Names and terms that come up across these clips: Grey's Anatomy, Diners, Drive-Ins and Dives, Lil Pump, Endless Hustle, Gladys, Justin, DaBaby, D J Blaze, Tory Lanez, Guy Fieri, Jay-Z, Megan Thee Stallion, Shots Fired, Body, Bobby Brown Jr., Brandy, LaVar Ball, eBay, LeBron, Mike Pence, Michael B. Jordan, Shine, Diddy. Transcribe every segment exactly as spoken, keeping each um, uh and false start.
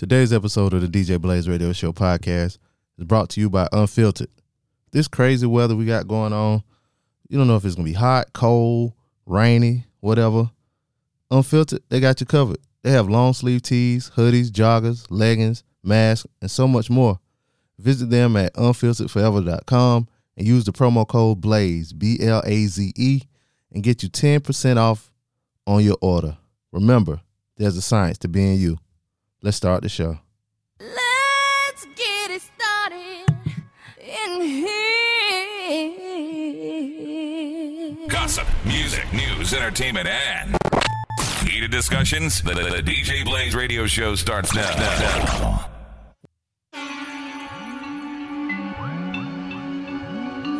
Today's episode of the D J Blaze Radio Show podcast is brought to you by Unfiltered. This crazy weather we got going on, you don't know if it's going to be hot, cold, rainy, whatever. Unfiltered, they got you covered. They have long sleeve tees, hoodies, joggers, leggings, masks, and so much more. Visit them at unfiltered forever dot com and use the promo code BLAZE, B L A Z E, and get you ten percent off on your order. Remember, there's a science to being you. Let's start the show. Let's get it started in here. Gossip, music, news, entertainment, and heated discussions. The, the, the D J Blaze Radio Show starts now. now, now.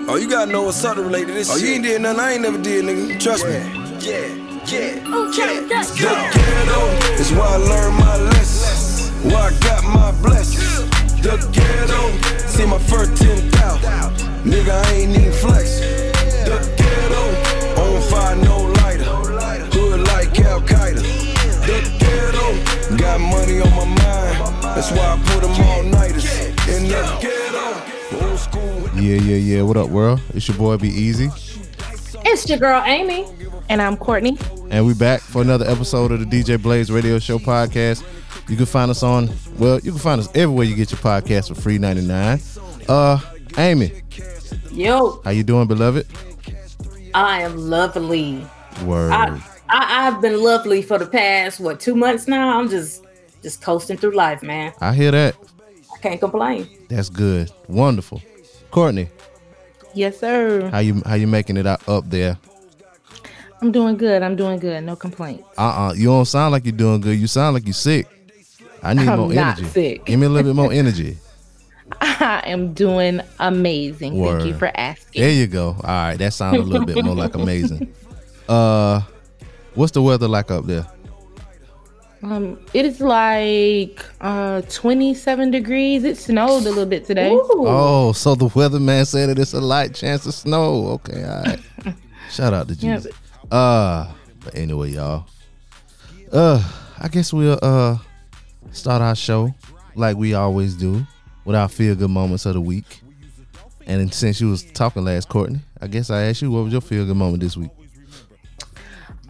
Oh, you gotta know what's up to relate to this. Oh, shit. You ain't did nothing I ain't never did, nigga. Trust yeah. me. Yeah, yeah, okay, yeah. Let's go. The ghetto is where I learned my lessons, where I got my blessings. The ghetto, see my first ten thousand, nigga, I ain't even flexing. The ghetto, on fire, no lighter, hood like Al-Qaeda. The ghetto, got money on my mind, that's why I put them all-nighters in the ghetto. Yeah, yeah, yeah. What up, world? It's your boy, Be Easy. It's your girl, Amy. And I'm Courtney. And we back for another episode of the D J Blaze Radio Show podcast. You can find us on, well, you can find us everywhere you get your podcast for free ninety-nine. Uh, Amy. Yo. How you doing, beloved? I am lovely. Word. I, I, I've been lovely for the past, what, two months now? I'm just, just coasting through life, man. I hear that. I can't complain. That's good. Wonderful. Courtney. Yes, sir. How you how you making it out up there? I'm doing good. I'm doing good. No complaints. Uh-uh. You don't sound like you're doing good. You sound like you're sick. I need I'm more not energy. Sick. Give me a little bit more energy. I am doing amazing. Word. Thank you for asking. There you go. All right. That sounds a little bit more like amazing. Uh, what's the weather like up there? Um, it is like uh twenty-seven degrees. It snowed a little bit today. Ooh. Oh, so the weatherman said that it's a light chance of snow. Okay, all right. Shout out to Jeezy. Yep. Uh, but anyway, y'all. Uh, I guess we'll uh start our show like we always do with our feel good moments of the week. And since you was talking last, Courtney, I guess I asked you, what was your feel good moment this week?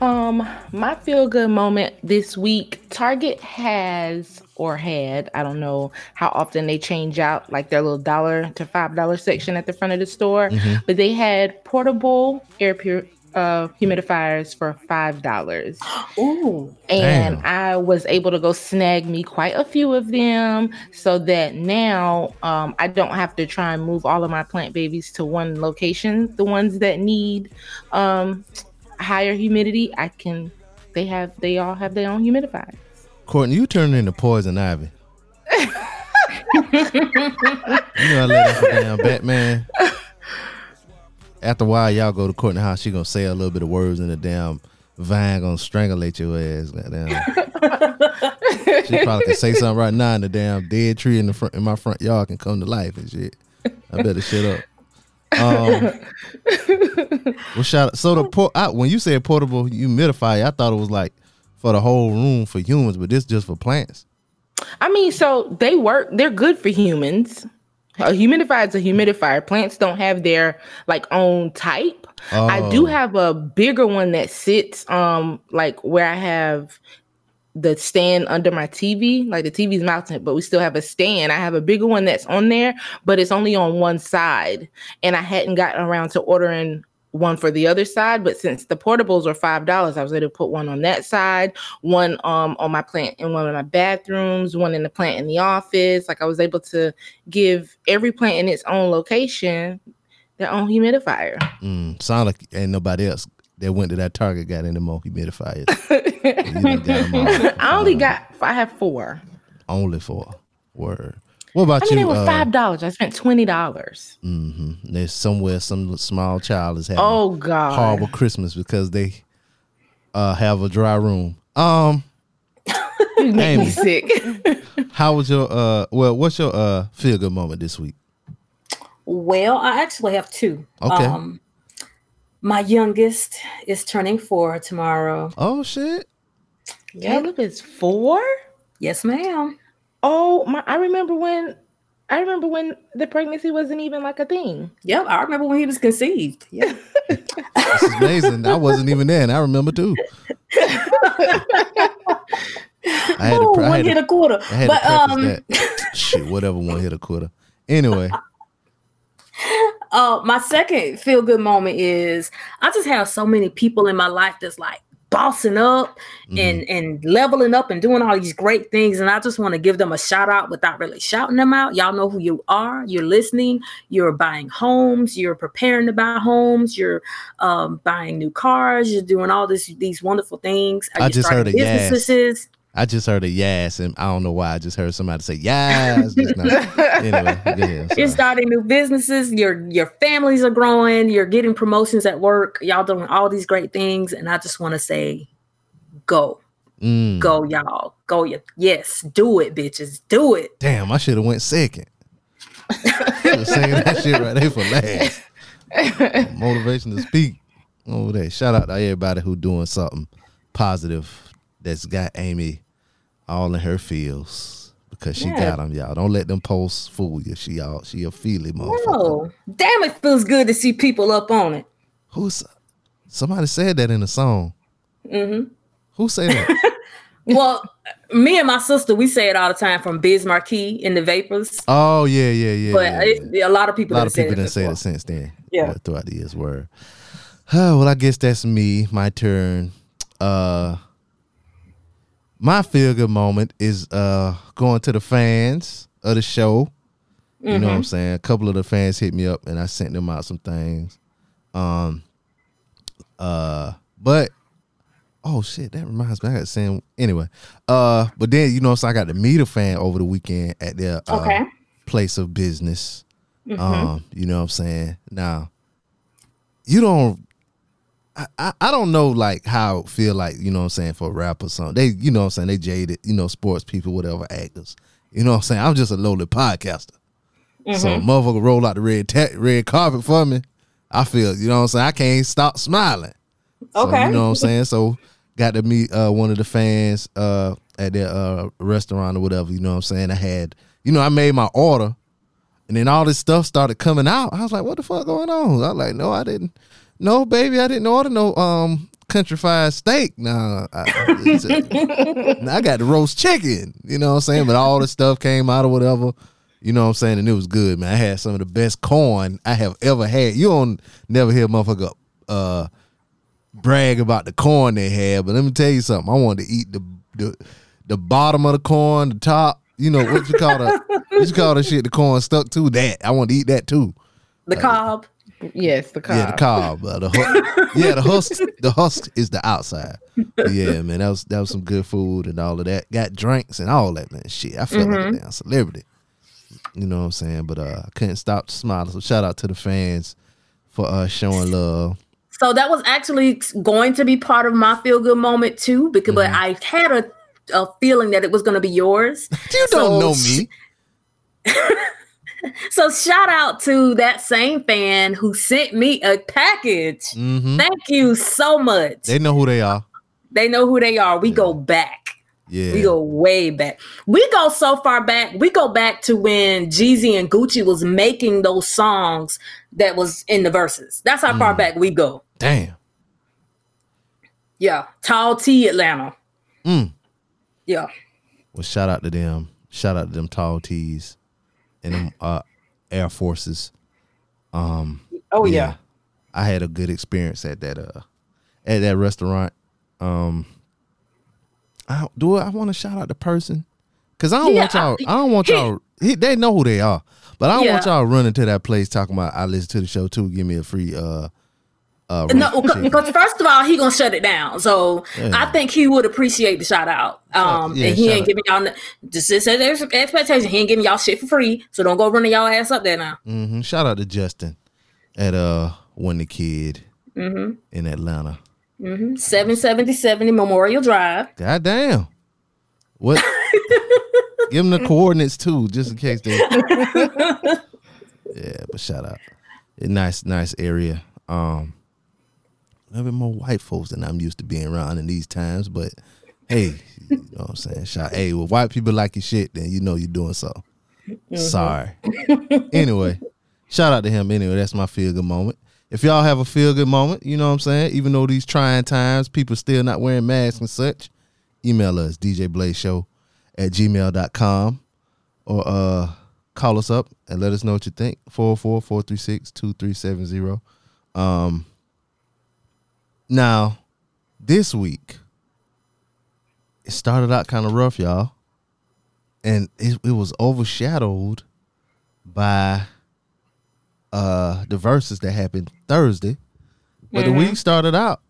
Um, my feel-good moment this week, Target has or had, I don't know how often they change out like their little dollar to five dollars section at the front of the store, mm-hmm. but they had portable air pur- uh, humidifiers for five dollars. Ooh. And damn. I was able to go snag me quite a few of them so that now um, I don't have to try and move all of my plant babies to one location. The ones that need... um. higher humidity, I can. They have. They all have their own humidifiers. Courtney, you turning into Poison Ivy. You know I let that down, Batman. After a while, y'all go to Courtney's house. She gonna say a little bit of words in the damn vine, gonna strangulate your ass. Goddamn. She probably could say something right now, and the damn dead tree in the front in my front yard can come to life and shit. I better shut up. Um, well, shout out. So the por- I, when you said portable humidifier, I thought it was like for the whole room for humans, but this just for plants. I mean, so they work. They're good for humans. A humidifier is a humidifier. Plants don't have their like own type. Oh. I do have a bigger one that sits um like where I have the stand under my T V, like the T V's mounted, but we still have a stand. I have a bigger one that's on there, but it's only on one side. And I hadn't gotten around to ordering one for the other side, but since the portables are five dollars, I was able to put one on that side, one um on my plant in one of my bathrooms, one in the plant in the office. Like I was able to give every plant in its own location their own humidifier. Mm, sound like ain't nobody else that went to that Target got any more humidifiers. I only um, got, I have four. Only four. Word. What about I you? I mean, they were five dollars. Uh, I spent twenty dollars. Mm-hmm. There's somewhere some small child is having oh, God. horrible Christmas because they uh, have a dry room. Um, you make Amy, me sick. How was your, uh, well, what's your uh, feel-good moment this week? Well, I actually have two. Okay. Um, My youngest is turning four tomorrow. Oh, shit. Yep. Caleb is four? Yes, ma'am. Oh my! I remember when. I remember when the pregnancy wasn't even like a thing. Yep, I remember when he was conceived. Yeah, this is amazing. I wasn't even there, and I remember too. I had Ooh, to, I one had hit to, a quarter, I had but to um, that. Shit, whatever. One hit a quarter. Anyway, uh, my second feel good moment is I just have so many people in my life that's like bossing up mm-hmm. and and leveling up and doing all these great things, and I just want to give them a shout out without really shouting them out. Y'all know who you are. You're listening. You're buying homes. You're preparing to buy homes. You're um, buying new cars. You're doing all this these wonderful things. Are I you just heard a businesses? Yes. I just heard a yes, and I don't know why. I just heard somebody say yes. Just not, anyway, yeah, you're starting new businesses. Your your families are growing. You're getting promotions at work. Y'all doing all these great things, and I just want to say, go, mm. go, y'all, go. Your, yes, do it, bitches, do it. Damn, I should have went second. I was saying that shit right there for last. Motivation to speak over there. Shout out to everybody who doing something positive. That's got Amy all in her feels because she yeah. got them, y'all. Don't let them posts fool you. She all she a feely motherfucker. No. Damn, it feels good to see people up on it. Who's somebody said that in a song? Mm-hmm. Who said that? Well, me and my sister, we say it all the time from Biz Markie and the Vapors. Oh yeah, yeah, yeah. But yeah, it, yeah. a lot of people, a lot of people didn't say it since then. Yeah, throughout the years, word. Oh, well, I guess that's me. My turn. Uh. My feel-good moment is uh, going to the fans of the show. You mm-hmm. know what I'm saying? A couple of the fans hit me up, and I sent them out some things. Um, uh, but, oh, shit, that reminds me. I got to say, anyway. Uh, but then, you know, so I got to meet a fan over the weekend at their uh, okay. place of business. Mm-hmm. Um, you know what I'm saying? Now, you don't... I, I don't know like how it feel like, you know what I'm saying, for a rap or something. They, you know what I'm saying, they jaded, you know, sports people, whatever, actors. You know what I'm saying? I'm just a lowly podcaster. Mm-hmm. So motherfucker roll out the red ta- red carpet for me. I feel, you know what I'm saying? I can't stop smiling. Okay. So, you know what I'm saying? So got to meet uh, one of the fans uh, at their uh, restaurant or whatever, you know what I'm saying? I had, you know, I made my order and then all this stuff started coming out. I was like, what the fuck going on? I was like, no, I didn't. No, baby, I didn't order no um, country fried steak. Nah, I, I, I got the roast chicken, you know what I'm saying? But all the stuff came out or whatever, you know what I'm saying? And it was good, man. I had some of the best corn I have ever had. You don't never hear a motherfucker uh, brag about the corn they had, but let me tell you something. I wanted to eat the the, the bottom of the corn, the top, you know, what you call the, what you call the shit the corn stuck to? That. I wanted to eat that too. The like, cob. Yes, the cob. Yeah, the cob. Uh, the husk, yeah, the husk. The husk is the outside. But yeah, man, that was that was some good food and all of that. Got drinks and all that, man. Shit, I felt mm-hmm. like a damn celebrity. You know what I'm saying? But uh, I couldn't stop smiling. So shout out to the fans for uh, showing love. So that was actually going to be part of my feel good moment too, because mm-hmm. but I had a a feeling that it was going to be yours. You don't so, know me. So shout out to that same fan who sent me a package. Mm-hmm. Thank you so much. They know who they are. They know who they are. We yeah. go back. Yeah. We go way back. We go so far back. We go back to when Jeezy and Gucci was making those songs that was in the verses. That's how mm. far back we go. Damn. Yeah. Tall T Atlanta. Mm. Yeah. Well, shout out to them. Shout out to them Tall T's. And them uh, Air Forces. Um, oh yeah. yeah, I had a good experience at that uh, at that restaurant. Um, I do. I want to shout out the person because I don't yeah, want y'all. I, I don't want y'all. He, they know who they are, but I don't yeah. want y'all running to that place talking about. I listen to the show too. Give me a free. Uh, uh, no, because first of all, he gonna shut it down. So yeah. I think he would appreciate the shout out. Um, yeah, and he ain't out. giving y'all just this expectation. He ain't giving y'all shit for free. So don't go running y'all ass up there now. Mm-hmm. Shout out to Justin at uh When the Kid mm-hmm. in Atlanta. Mm-hmm. Seven seventy seventy Memorial Drive. God damn. What? Give them the coordinates too, just in case they. Yeah, but shout out. Nice, nice area. Um. A little bit more white folks than I'm used to being around in these times, but Hey, you know what I'm saying? Shout, hey, well, white people like your shit, then you know you're doing so. Mm-hmm. Sorry. Anyway, shout out to him. Anyway, that's my feel good moment. If y'all have a feel good moment, you know what I'm saying? Even though these trying times, people still not wearing masks and such, email us, D J Blaze Show at gmail dot com, or uh, call us up and let us know what you think. four oh four, four three six, two three seven oh. Um, now, this week, it started out kind of rough, y'all. And it, it was overshadowed by uh, the verses that happened Thursday. But mm-hmm. the week started out,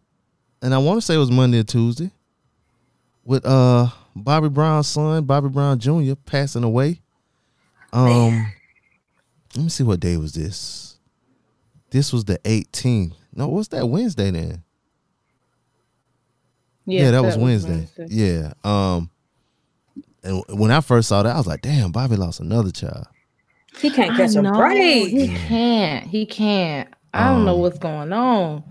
and I want to say it was Monday or Tuesday, with uh, Bobby Brown's son, Bobby Brown Junior, passing away. Um, let me see, what day was this? This was the eighteenth. No, what's that, Wednesday then? Yes, yeah, that, that was, was Wednesday. Wednesday. Yeah. Um, and when I first saw that, I was like, damn, Bobby lost another child. He can't catch a break. He can't. He can't. I don't um, know what's going on.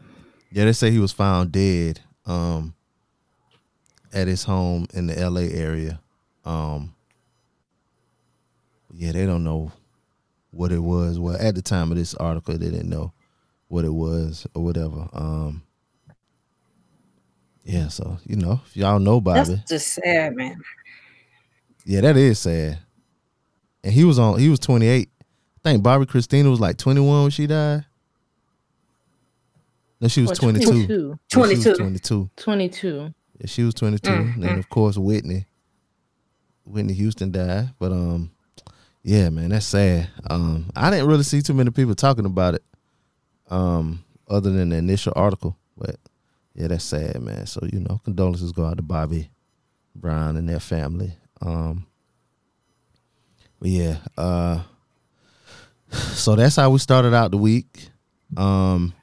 Yeah, they say he was found dead um, at his home in the L A area. Um, yeah, they don't know what it was. Well, at the time of this article, they didn't know what it was or whatever. Um, yeah, so, you know, if y'all know Bobby. That's just sad, man. Yeah, that is sad. And he was on. He was twenty-eight. I think Bobbi Kristina was like twenty-one when she died. No, she was twenty-two. twenty-two. twenty-two. twenty-two. Yeah, she was twenty-two. Mm-hmm. And of course, Whitney. Whitney Houston died. But um, yeah, man, that's sad. Um, I didn't really see too many people talking about it. Um, other than the initial article, but yeah, that's sad, man. So you know, condolences go out to Bobby Brown and their family. Um. But yeah, uh, so that's how we started out the week. Um,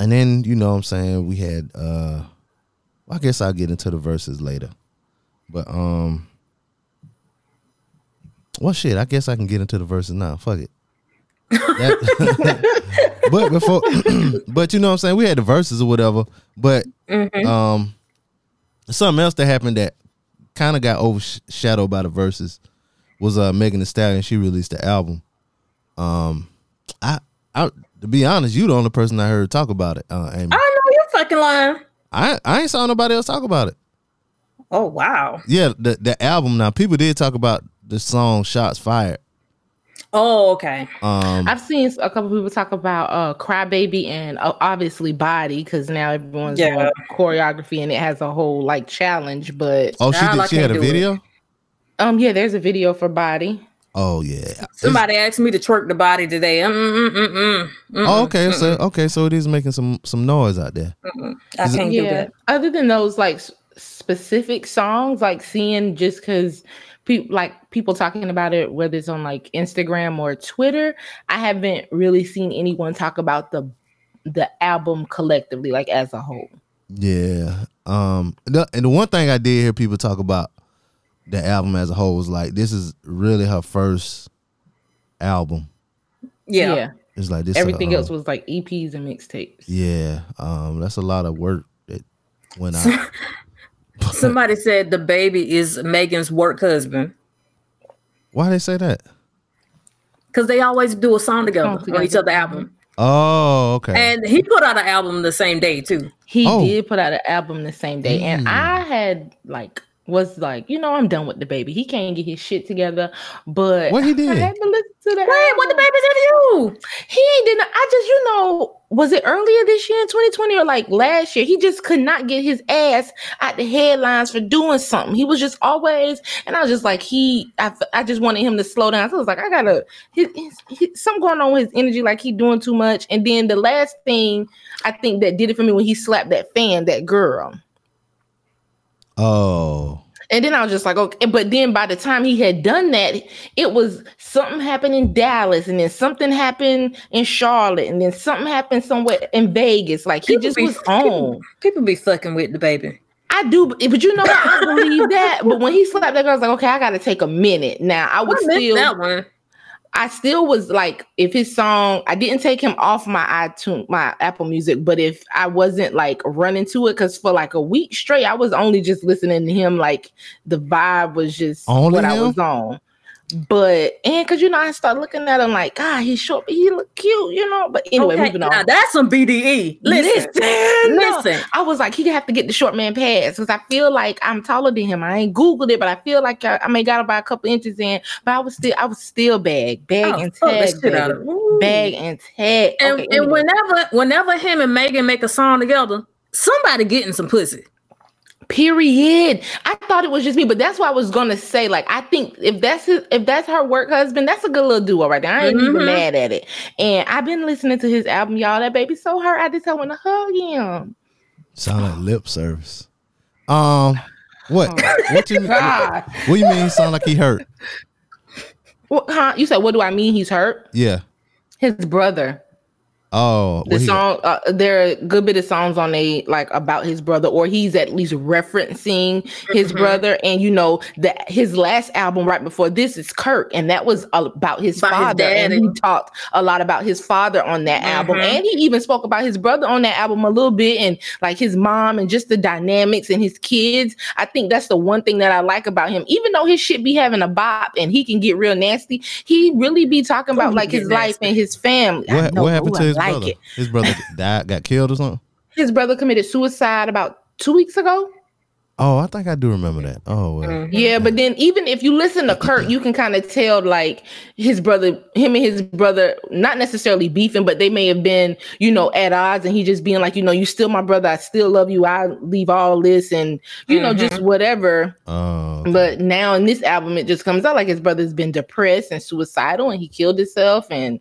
and then, you know what I'm saying, we had, uh, well, I guess I'll get into the verses later. But, um, well, shit, I guess I can get into the verses now. Fuck it. That, but before, but you know what I'm saying, we had the verses or whatever. But mm-hmm. um, something else that happened that kind of got overshadowed by the verses was uh, Megan Thee Stallion. She released the album. Um, I, I, to be honest, you the only person I heard talk about it. Uh, Amy. I know you fucking lying. I, I ain't saw nobody else talk about it. Oh wow. Yeah, the the album. Now people did talk about the song "Shots Fired." Oh okay. Um, I've seen a couple people talk about uh, "Crybaby" and uh, obviously "Body" because now everyone's yeah. on choreography and it has a whole like challenge. But oh, she did, I she had a video. It. Um, yeah, there's a video for Body. Oh, yeah. Somebody it's, asked me to twerk the Body today. Mm, mm, mm, mm, mm, oh, okay. Mm, so, okay. So it is making some, some noise out there. Mm, I is can't it, do yeah, that. Other than those, like, s- specific songs, like, seeing just because people, like, people talking about it, whether it's on, like, Instagram or Twitter, I haven't really seen anyone talk about the the album collectively, like, as a whole. Yeah. Um. The, and the one thing I did hear people talk about the album as a whole was like, this is really her first album. Yeah, yeah. It's like this. Everything a, uh, else was like E Ps and mixtapes. Yeah, um, that's a lot of work that went out. Somebody said DaBaby is Megan's work husband. Why they say that? Because they always do a song together on each other's album. Oh, okay. And he put out an album the same day too. He oh. did put out an album the same day, mm. and I had like. was like, you know, I'm done with DaBaby. He can't get his shit together, but what he did? I had to listen to that. Wait, what DaBaby did to you? He ain't did. I just, you know, was it earlier this year in twenty twenty or like last year? He just could not get his ass out the headlines for doing something. He was just always, and I was just like, he, I, I just wanted him to slow down. So I was like, I gotta, his, his, his, something going on with his energy, like he doing too much. And then the last thing I think that did it for me when he slapped that fan, that girl. Oh, and then I was just like, okay. But then by the time he had done that, it was something happened in Dallas, and then something happened in Charlotte, and then something happened somewhere in Vegas. Like he people just be, was on. People, people be fucking with DaBaby. I do, but you know what? I believe that. But when he slapped that girl, I was like, okay, I got to take a minute now. I would I still. That one. I still was like, if his song, I didn't take him off my iTunes, my Apple Music, but if I wasn't like running to it, because for like a week straight, I was only just listening to him. Like the vibe was just only what him? I was on. But, and because, you know, I started looking at him like, God, he's short, but he look cute, you know? But anyway, okay, moving on. Now that's some B D E. Listen, listen. listen. I was like, he have to get the short man pass because I feel like I'm taller than him. I ain't Googled it, but I feel like I, I may got about a couple inches in, but I was still, I was still bag, bag oh, and tag. Bag. bag and tag. And, okay, and whenever, whenever him and Megan make a song together, somebody getting some pussy. Period. I thought it was just me, but that's what I was gonna say. Like, I think if that's his, if that's her work husband, that's a good little duo right there. I ain't mm-hmm. even mad at it. And I've been listening to his album, y'all. That baby so hurt. I just want to hug him. Sound like lip service. Um, what? Oh, what you mean? What do you mean? Sound like he hurt? What? Huh? You said what do I mean? He's hurt? Yeah. His brother. Oh, the song, uh, there are a good bit of songs on a like about his brother, or he's at least referencing his mm-hmm. brother. And you know, the, his last album right before this is Kirk, and that was about his about father. His and he talked a lot about his father on that mm-hmm. album, and he even spoke about his brother on that album a little bit, and like his mom and just the dynamics and his kids. I think that's the one thing that I like about him, even though his shit be having a bop and he can get real nasty, he really be talking about like his life and his family. What, I know, what happened ooh, to his Like brother. His brother died, got killed or something? His brother committed suicide about two weeks ago. Oh, I think I do remember that. Oh, well. mm-hmm. yeah, yeah. But then even if you listen to Kirk, you can kind of tell like his brother, him and his brother, not necessarily beefing, but they may have been, you know, at odds, and he just being like, you know, you still my brother. I still love you. I leave all this and, you mm-hmm. know, just whatever. Oh, okay. But now in this album, it just comes out like his brother's been depressed and suicidal, and he killed himself, and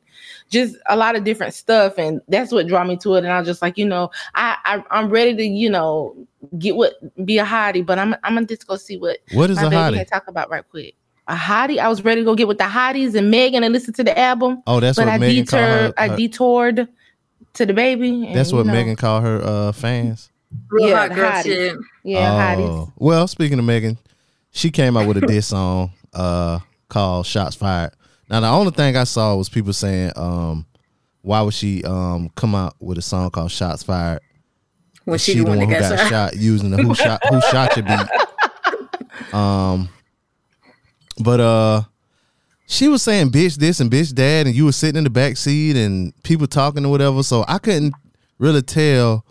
just a lot of different stuff, and that's what drew me to it. And I was just like, you know, I, I I'm ready to, you know, get what be a hottie, but I'm I'm gonna just go see what what is my a baby hottie can talk about right quick. A hottie, I was ready to go get with the hotties and Megan and listen to the album. Oh, that's but what I Megan deter, her, her, I detoured to the baby. And, that's what you know, Megan called her uh, fans. Real yeah, hot girl hotties. Shit. Yeah, oh. hotties. Well, speaking of Megan, she came out with a diss song uh, called "Shots Fired." Now, the only thing I saw was people saying, um, why would she um, come out with a song called Shots Fired? When she, she the one, one who got shot, shot using the who shot who shot your beat. Um, but uh, she was saying bitch this and bitch that, and you were sitting in the back seat and people talking or whatever. So I couldn't really tell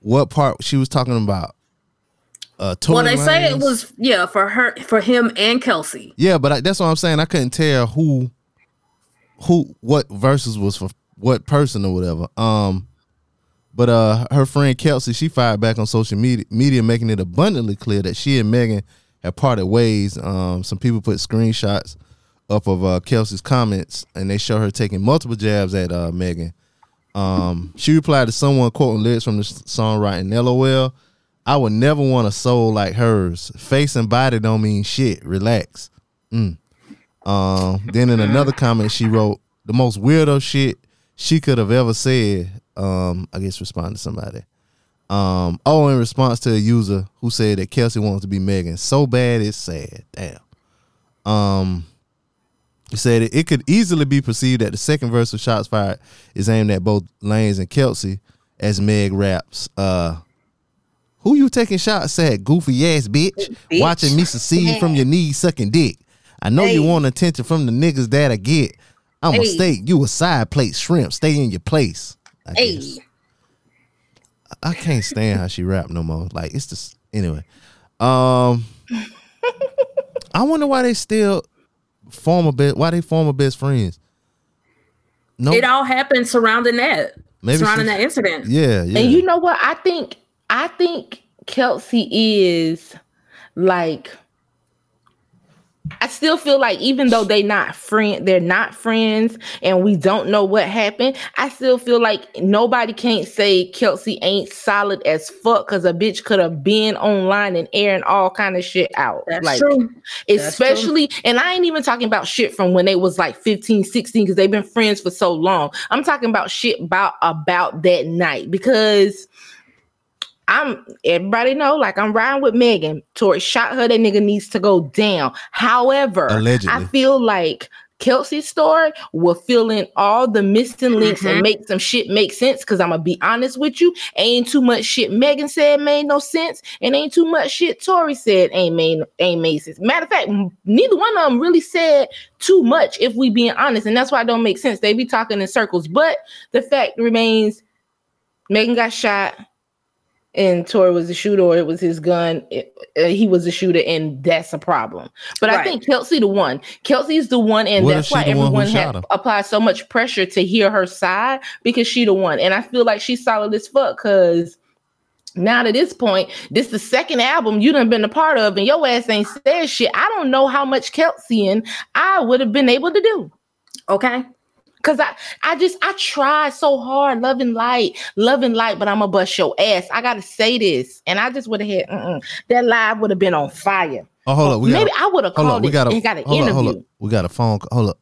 what part she was talking about. Uh, well, they Lanez. Say it was yeah for her, for him and Kelsey. Yeah, but I, that's what I'm saying. I couldn't tell who, who, what verses was for what person or whatever. Um, but uh, her friend Kelsey, she fired back on social media, media making it abundantly clear that she and Megan had parted ways. Um, some people put screenshots up of uh, Kelsey's comments, and they show her taking multiple jabs at uh, Megan. Um, she replied to someone quoting lyrics from the song, writing "L O L." I would never want a soul like hers. Face and body don't mean shit. Relax. Mm. Um, then in another comment, she wrote, the most weirdo shit she could have ever said. Um, I guess responding to somebody. Um, oh, in response to a user who said that Kelsey wants to be Megan. So bad it's sad. Damn. Um, it said it could easily be perceived that the second verse of Shots Fired is aimed at both Lanez and Kelsey as Meg raps. Uh, Who you taking shots at, goofy ass bitch? bitch. Watching me succeed yeah. from your knees, sucking dick. I know hey. you want attention from the niggas that I get. I'm hey. a steak, you a side plate shrimp. Stay in your place. I hey. guess. I can't stand how she rap no more. Like it's just anyway. Um, I wonder why they still form a best. Why they former best friends? No, nope. It all happened surrounding that. Maybe surrounding that incident. Yeah, yeah. And you know what? I think. I think Kelsey is like, I still feel like even though they not friend, they're not friends and we don't know what happened, I still feel like nobody can't say Kelsey ain't solid as fuck because a bitch could have been online and airing all kind of shit out. That's like, true. Especially, That's true. And I ain't even talking about shit from when they was like fifteen, sixteen because they've been friends for so long. I'm talking about shit about, about that night because... I'm everybody know like I'm riding with Megan. Tory shot her. That nigga needs to go down. However, allegedly. I feel like Kelsey's story will fill in all the missing links mm-hmm. and make some shit make sense. Cause I'm gonna be honest with you, ain't too much shit Megan said made no sense, and ain't too much shit Tory said ain't made ain't made sense. Matter of fact, neither one of them really said too much, if we being honest, and that's why it don't make sense. They be talking in circles, but the fact remains, Megan got shot, and Tory was the shooter, or it was his gun. It, uh, he was the shooter, and that's a problem. But right. I think Kelsey the one. Kelsey's the one, and what that's why everyone had applied so much pressure to hear her side, because she the one. And I feel like she's solid as fuck, because now to this point, this the second album you done been a part of, and your ass ain't said shit. I don't know how much Kelseying I would have been able to do. Okay. Cause I, I just, I tried so hard, loving light, loving light, but I'm gonna bust your ass. I gotta say this, and I just would have had uh-uh. that live would have been on fire. Oh, hold up, we maybe gotta, I would have called it and got an hold interview. Up, hold up. We got a phone call. Hold up,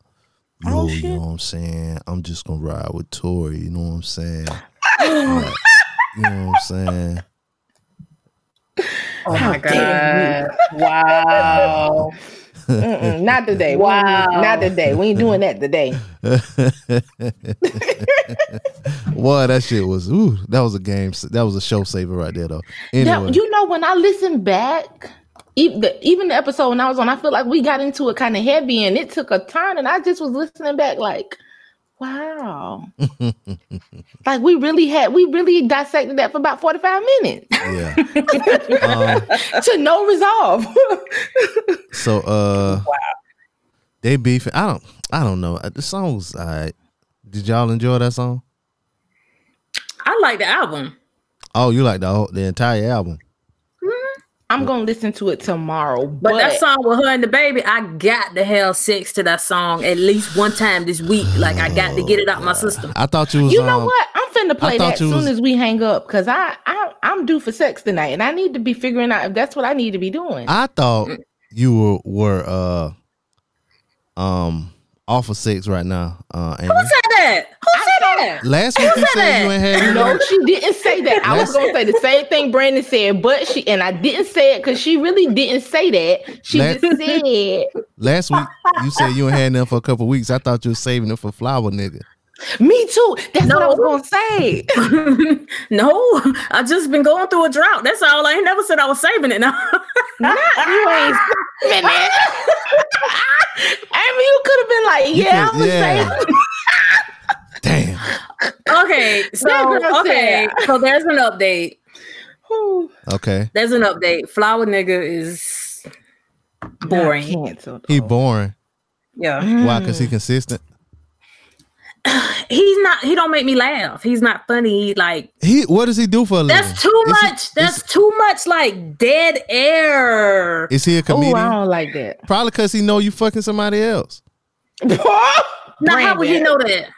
yo, oh, you know what I'm saying? I'm just gonna ride with Tory. You know what I'm saying? Like, you know what I'm saying? Oh my God! Wow. Mm-mm, not today. Wow. Not today. We ain't doing that today. Boy, that shit was, ooh, that was a game. That was a show saver right there, though. Anyway. Now, you know, when I listen back, even the, even the episode when I was on, I feel like we got into it kind of heavy, and it took a turn, and I just was listening back like, wow. Like we really had, we really dissected that for about forty-five minutes. Yeah. um, to no resolve. So uh wow. They beefing. I don't I don't know. The song's all right. Did y'all enjoy that song? I like the album. Oh, you like the whole, the entire album? Mm-hmm. I'm yeah. gonna listen to it tomorrow. But, but that song with her and the baby, I got to have sex to that song at least one time this week. Like I got to get it out my system. I thought you was You um, know what? I'm finna play that as soon was... as we hang up, because I, I I'm due for sex tonight, and I need to be figuring out if that's what I need to be doing. I thought mm-hmm. you were, were uh um off of sex right now. Uh, Who said that? Who I said that? Last week Who you said, said you ain't had any. No, she didn't say that. I was gonna say the same thing Brandy said, but she and I didn't say it because she really didn't say that. She last, just said last week you said you ain't had nothing for a couple weeks. I thought you were saving it for flower nigga. Me too. That's no. what I was gonna say. No, I just been going through a drought. That's all. I ain't never said I was saving it. No, not you ain't saving it. I mean, you could have been like, "Yeah, I'm yeah. saving." Damn. Okay, so okay, so there's an update. Okay, there's an update. Flower nigga is boring. He boring. Yeah. Why? Because he consistent. He's not. He don't make me laugh. He's not funny. Like he. What does he do for a living? That's too much. He, that's is, too much. Like dead air. Is he a comedian? Oh, I don't like that. Probably because he know you fucking somebody else. Now Brand how would he know that?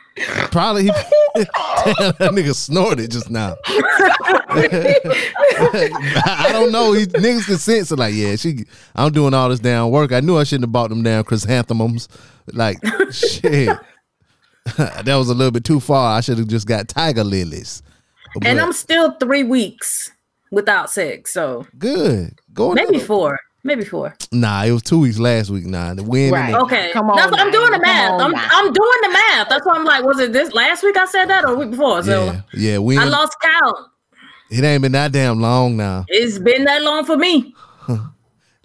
Probably. He, damn, that nigga snorted just now. I don't know. He, niggas can sense it. Like yeah, she. I'm doing all this damn work. I knew I shouldn't have bought them damn chrysanthemums. Like shit. That was a little bit too far. I should have just got tiger lilies. But and I'm still three weeks without sex. So good. Go maybe up. four. Maybe four. Nah, it was two weeks last week. Nah, the wind. Right. The- okay. Come on. That's what I'm doing the math. On, I'm now. I'm doing the math. That's why I'm like, was it this last week I said that or week before? So yeah, yeah wind, I lost count. It ain't been that damn long now. It's been that long for me.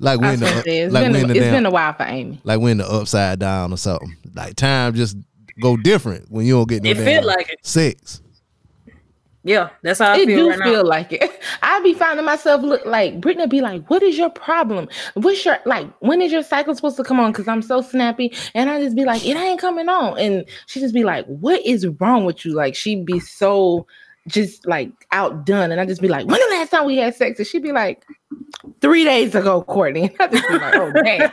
Like when the, like it's, been, when the it's damn, been a while for Amy. Like when the upside down or something. Like time just. Go different when you don't get no it feel like it. Sex. Yeah, that's how I it feel do right feel now. Feel like it. I be finding myself look like Brittany be like, "What is your problem? What's your like? When is your cycle supposed to come on?" Because I'm so snappy, and I just be like, "It ain't coming on," and she just be like, "What is wrong with you?" Like she be so just like outdone, and I just be like, "When the last time we had sex?" And she be like, Three days ago, Courtney. I just be like, oh, damn.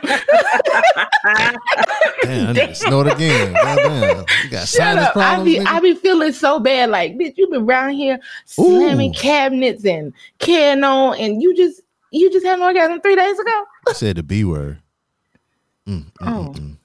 Damn, I need to snort again. Goddamn. You got sinus problems, I be, I be feeling so bad. Like, bitch, you been around here slamming Ooh. cabinets and carrying on, and you just you just had an orgasm three days ago? I said the B word. Mm, mm, oh. Mm,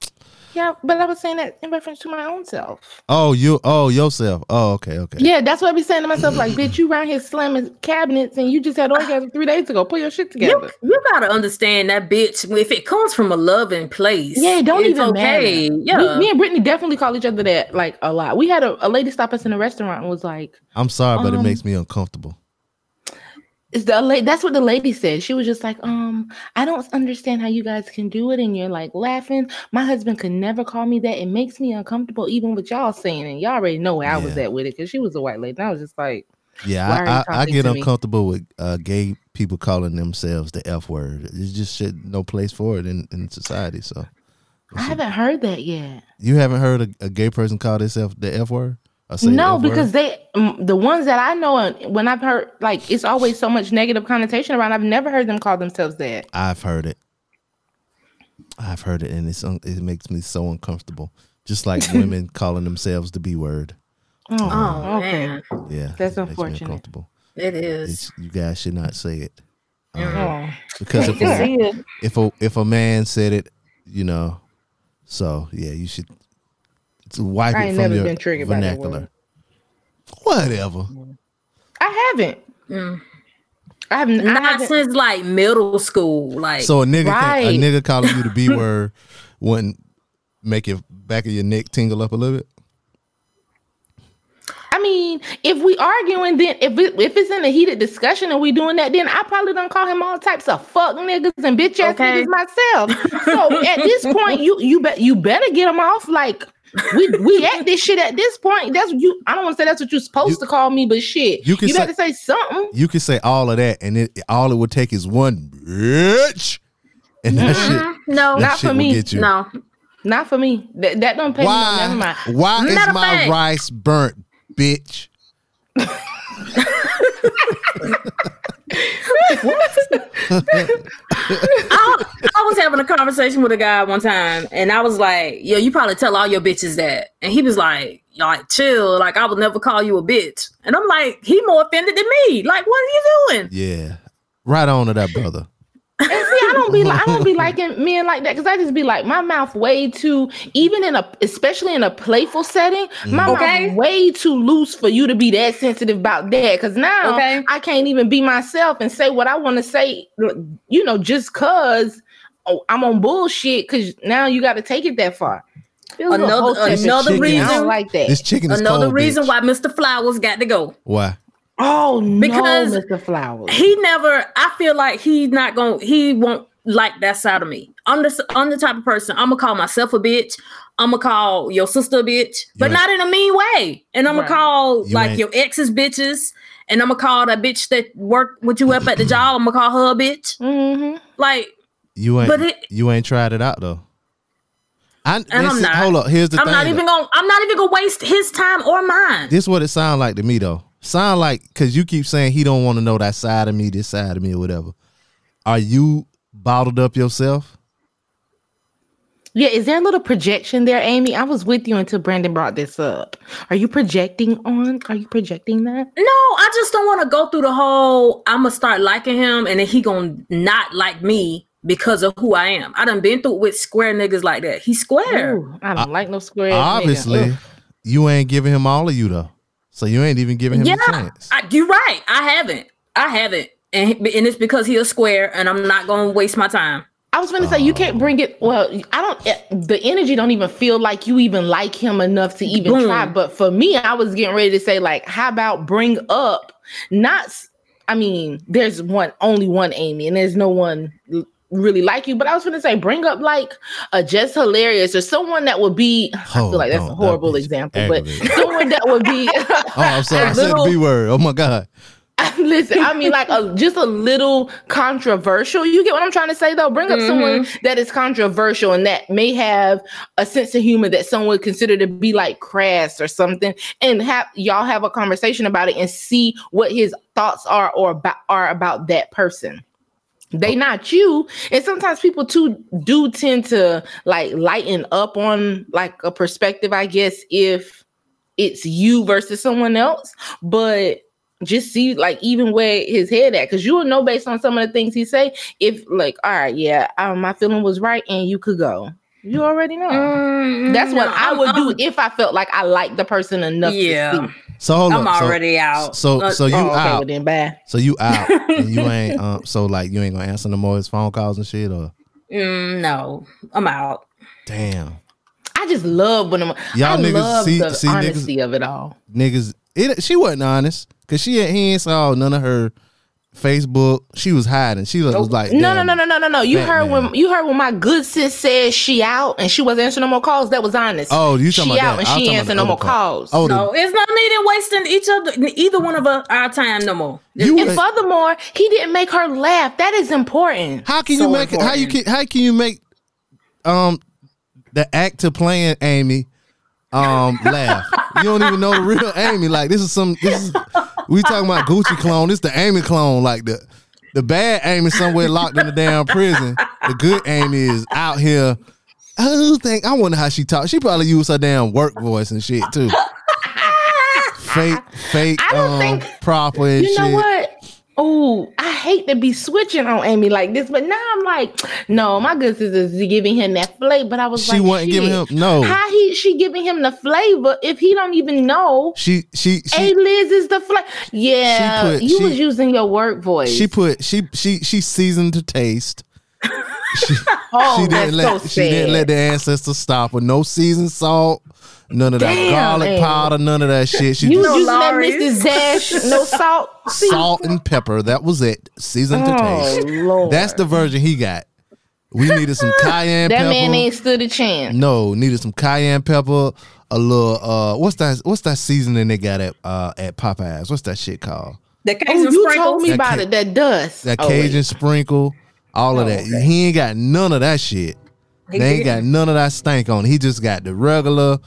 mm. Yeah, but I was saying that in reference to my own self. Oh, you, oh, yourself. Oh, okay, okay. Yeah, that's what I be saying to myself. Like, bitch, you around here slamming cabinets and you just had orgasm three days ago. Pull your shit together. You, you gotta understand that, bitch. If it comes from a loving place, yeah, don't it's even okay. Matter. Yeah, we, me and Brittany definitely call each other that like a lot. We had a, a lady stop us in a restaurant and was like, "I'm sorry, um, but it makes me uncomfortable." It's the la- that's what the lady said. She was just like, um, I don't understand how you guys can do it. And you're like laughing. My husband could never call me that. It makes me uncomfortable, even with y'all saying. And y'all already know where yeah. I was at with it because she was a white lady. And I was just like, yeah, I, I, I get uncomfortable me? with uh, gay people calling themselves the F word. There's just shit, no place for it in, in society. So I haven't heard that yet. You haven't heard a, a gay person call themselves the F word? No, because they the ones that I know, when I've heard, like, it's always so much negative connotation around. I've never heard them call themselves that. I've heard it. I've heard it, and it's it makes me so uncomfortable. Just like women calling themselves the B word. Oh, um, okay. Yeah, that's unfortunate. It is. It's, you guys should not say it um, mm-hmm. because if a, if a if a man said it, you know, so yeah, you should. To wipe I ain't it from never your been triggered vernacular. By that word. Whatever. I haven't. Mm. I haven't. Not I haven't. Since like middle school. Like so, a nigga, right. can, a nigga calling you the B word wouldn't make your back of your neck tingle up a little bit. I mean, if we arguing, then if it, if it's in a heated discussion and we doing that, then I probably don't call him all types of fuck niggas and bitch ass okay. niggas myself. So at this point, you you bet you better get him off like. we we at this shit at this point. That's what you. I don't want to say that's what you're supposed you, to call me, but shit, you, can you say, better say something. You can say all of that, and it all it would take is one bitch, and that mm-hmm. shit. No, that not shit for me. No, not for me. That that don't pay why, me. No, never mind. Why not is my fact. Rice burnt, bitch? I, I was having a conversation with a guy one time, and I was like, "Yo, you probably tell all your bitches that." And he was like, "Y'all like, chill, like I would never call you a bitch." And I'm like, "He more offended than me. Like, what are you doing?" Yeah, right on to that, brother. And see, I don't be like I don't be liking men like that because I just be like my mouth way too even in a especially in a playful setting my okay. mouth way too loose for you to be that sensitive about that because now okay. I can't even be myself and say what I want to say you know just cause oh, I'm on bullshit because now you got to take it that far. Another another chicken, reason I don't like that this chicken is another cold, reason bitch. Why Mister Flowers got to go. Why? Oh no, because Mister Flowers. He never. I feel like he's not gonna. He won't like that side of me. I'm the I'm the type of person. I'm gonna call myself a bitch. I'm gonna call your sister a bitch, but not in a mean way. And I'm right. gonna call you like ain't. Your exes bitches. And I'm gonna call that bitch that worked with you up at the job. I'm gonna call her a bitch. Mm-hmm. Like you ain't. But it, you ain't tried it out though. I, and I'm is, not. Hold up. Here's the I'm thing. I'm not even though. gonna. I'm not even gonna waste his time or mine. This is what it sounds like to me though. Sound like because you keep saying he don't want to know that side of me, this side of me, or whatever. Are you bottled up yourself? Yeah, is there a little projection there, Amy? I was with you until Brandon brought this up. Are you projecting on? Are you projecting that? No, I just don't want to go through the whole. I'm gonna start liking him, and then he gonna not like me because of who I am. I done been through it with square niggas like that. He's square. Ooh, I don't I, like no square. Obviously, nigga. You ain't giving him all of you though. So you ain't even giving him yeah, a chance. I, you're right. I haven't. I haven't. And, and it's because he's square and I'm not going to waste my time. I was going to oh. say, you can't bring it. Well, I don't. The energy don't even feel like you even like him enough to even Boom. try. But for me, I was getting ready to say, like, how about bring up not. I mean, there's one only one Amy and there's no one really like you. But I was going to say, bring up like a Just Hilarious or someone that would be. Oh, I feel like that's no, a horrible that example, aggravated. But someone that would be. Oh, I'm sorry, I said the B word. Oh my god. Listen, I mean, like a, just a little controversial. You get what I'm trying to say, though. Bring up mm-hmm. someone that is controversial and that may have a sense of humor that someone would consider to be like crass or something, and have y'all have a conversation about it and see what his thoughts are or about, are about that person. They not you. And sometimes people too do tend to like lighten up on like a perspective, I guess, if it's you versus someone else. But just see like even where his head at, because you will know based on some of the things he say if like, all right, yeah, um, my feeling was right and you could go. You already know. Mm, That's no, what I would I'm, do I'm, if I felt like I liked the person enough. Yeah. To see. So hold I'm up. already so, out. So so, so you oh, okay, out. Well then, bye. So you out. And you ain't. Um, so like you ain't gonna answer no more his phone calls and shit, or. Mm, no, I'm out. Damn. I just love when I'm. Y'all I niggas love see, the see honesty niggas, of it all. Niggas, it, she wasn't honest because she ain't, he ain't saw none of her Facebook. She was hiding. She was, was like, no, no, no, no, no, no, no. You Batman. heard when you heard when my good sis said she out and she wasn't answering no more calls. That was honest. Oh, you talking she about out that. and she answering no more calls. Oh, no, the, it's no need in wasting each other, either one of us, our time no more. You, and furthermore, he didn't make her laugh. That is important. How can so you make? Important. How you can? How can you make? Um. The actor playing Amy, um, laugh. You don't even know the real Amy. Like this is some. This is, we talking about Gucci clone. This the Amy clone. Like the the bad Amy somewhere locked in the damn prison. The good Amy is out here. I think I wonder how she talks. She probably used her damn work voice and shit too. Fake, fake, I don't um, think, proper. And you shit. know what? Oh, I hate to be switching on Amy like this, but now I'm like, no, my good sister's giving him that flavor. But I was she like, she wasn't giving him no. How he she giving him the flavor if he don't even know? She she, she A Liz is the flavor. Yeah, put, you she, was using your work voice. She put she she she seasoned to taste. She, oh, she didn't let so she didn't let the ancestors stop her. No seasoned salt. None of Damn, that garlic man. powder, none of that shit. She you was using that Missus Dash, no salt, salt and pepper. That was it. Seasoned oh, to taste. Lord. That's the version he got. We needed some cayenne. That pepper. That man ain't stood a chance. No, needed some cayenne pepper. A little. Uh, what's that? What's that seasoning they got at uh, at Popeyes? What's that shit called? That Cajun oh, you sprinkle. told me that about ca- it. That dust. That oh, Cajun wait. sprinkle. All oh, of that. Okay. He ain't got none of that shit. He they ain't did. got none of that stank on. He just got the regular.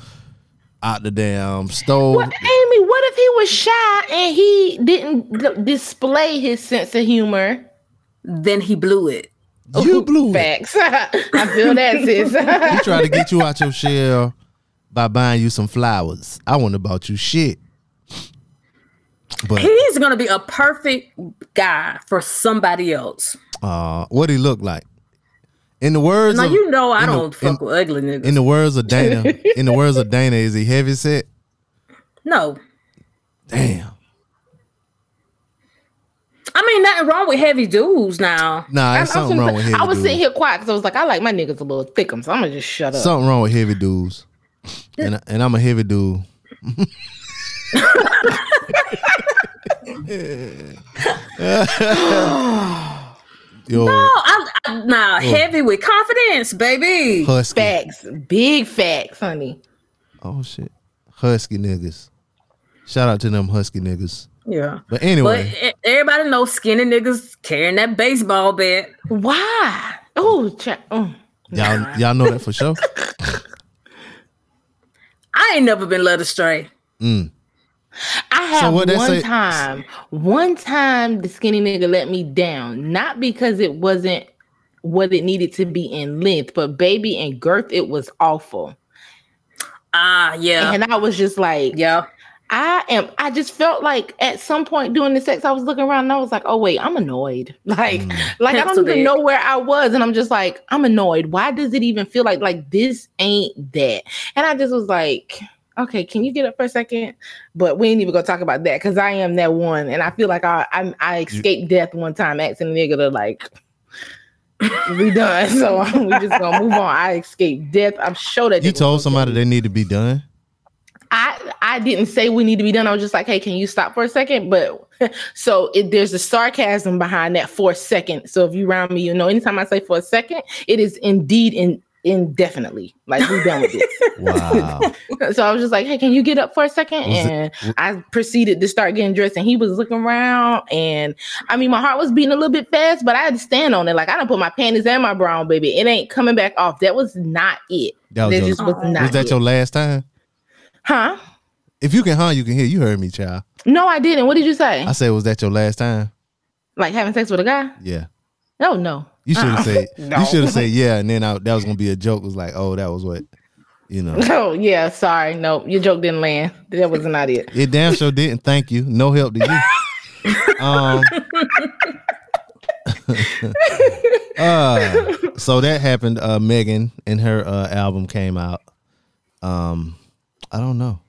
Out the damn stove. Well, Amy, what if he was shy and he didn't d- display his sense of humor? Then he blew it. You blew Facts. it. Facts. I feel that, sis. He tried to get you out your shell by buying you some flowers. I wouldn't have bought you shit. But he's going to be a perfect guy for somebody else. Uh, what he look like? In the words now, of, you know I don't the, fuck in, with ugly niggas. In the words of Dana, in the words of Dana, is he heavy set? No. Damn. I mean, nothing wrong with heavy dudes now. Nah, there's something I, I was, wrong with heavy dudes. I was dudes. sitting here quiet because I was like, I like my niggas a little thick, so I'm going to just shut up. Something wrong with heavy dudes. And, I, and I'm a heavy dude. Yo. No, I, I nah, Yo. heavy with confidence, baby. Husky. Facts, big facts, honey. Oh shit, husky niggas. Shout out to them husky niggas. Yeah, but anyway, but everybody knows skinny niggas carrying that baseball bat. Why? Oh, cha- oh. y'all, y'all know that for sure. I ain't never been led astray. Mm. I have so one time, one time the skinny nigga let me down, not because it wasn't what it needed to be in length, but baby and girth, it was awful. Ah, uh, yeah. And I was just like, yeah, I am. I just felt like at some point during the sex, I was looking around and I was like, oh wait, I'm annoyed. Like, mm. like I don't even know where I was. And I'm just like, I'm annoyed. Why does it even feel like, like this ain't that? And I just was like, okay, can you get up for a second? But we ain't even gonna talk about that because I am that one, and I feel like I I, I escaped you, death one time asking a nigga to like we done, so we just gonna move on. I escaped death. I'm sure that you told somebody they need to be done. I I didn't say we need to be done. I was just like, hey, can you stop for a second? But so it, there's a sarcasm behind that for a second. So if you round me, you know, anytime I say for a second, it is indeed in. indefinitely. Like, we're done with this. Wow. So I was just like, hey, can you get up for a second? And it, I proceeded to start getting dressed, and he was looking around, and I mean, my heart was beating a little bit fast, but I had to stand on it. Like, I done put my panties and my bra on, baby. It ain't coming back off. That was not it. That, was that just was not Was that it. your last time? Huh? If you can, huh, you can hear. You heard me, child. No, I didn't. What did you say? I said, was that your last time? Like, having sex with a guy? Yeah. Oh, no. You should have uh-uh. said no. You should have said yeah, and then I, that was gonna be a joke. It was like, oh, that was what, you know. Oh yeah, sorry, no, your joke didn't land. That was not it. It damn sure didn't. Thank you. No help to you. Um, uh, so that happened. Uh, Megan and her uh, album came out. Um, I don't know.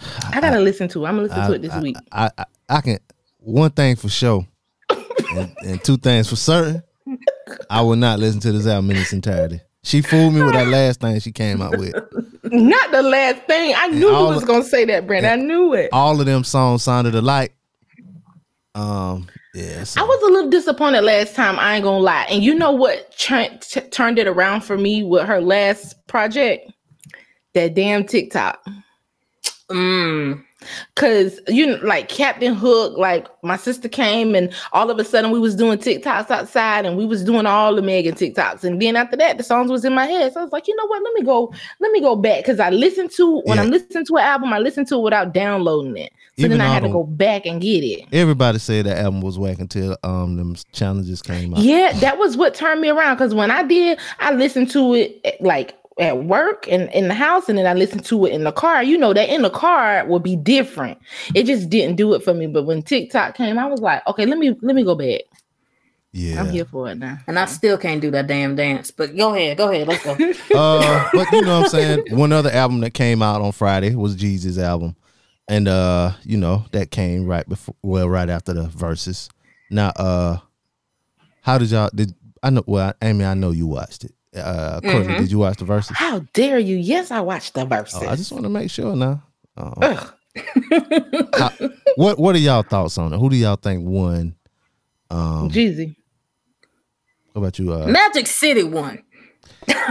I, I gotta I, listen to it. I'm gonna listen I, to it this I, week. I, I I can one thing for sure, and, and two things for certain. I will not listen to this album in its entirety. She fooled me with that last thing she came out with. Not the last thing. I and knew you was gonna say that, Brent. I knew it. All of them songs sounded alike. Um, yeah. So. I was a little disappointed last time. I ain't gonna lie. And you know what t- t- turned it around for me with her last project? That damn TikTok. Mm. Cause you know, like Captain Hook, like my sister came and all of a sudden we was doing TikToks outside and we was doing all the Megan TikToks, and then after that the songs was in my head. So I was like, you know what? Let me go, let me go back, because I listen to when yeah. I'm listening to an album, I listen to it without downloading it. So Even then I had to go back and get it. Everybody said that album was whack until um them challenges came out. Yeah, that was what turned me around, because when I did, I listened to it like at work and in the house, and then I listened to it in the car. You know that in the car would be different. It just didn't do it for me. But when TikTok came, I was like, okay, let me let me go back. Yeah, I'm here for it now. And I still can't do that damn dance. But go ahead, go ahead, let's go. uh, but you know what I'm saying. One other album that came out on Friday was Jeezy's album, and uh, you know that came right before, well, right after the verses. Now, uh, how did y'all? Did I know? Well, Amy, I know you watched it. Uh, Courtney, mm-hmm. Did you watch the verses? How dare you? Yes, I watched the verses. Oh, I just want to make sure now. Oh. How, what What are y'all thoughts on it? Who do y'all think won? Um, Jeezy. How about you? Uh, Magic City won. Well,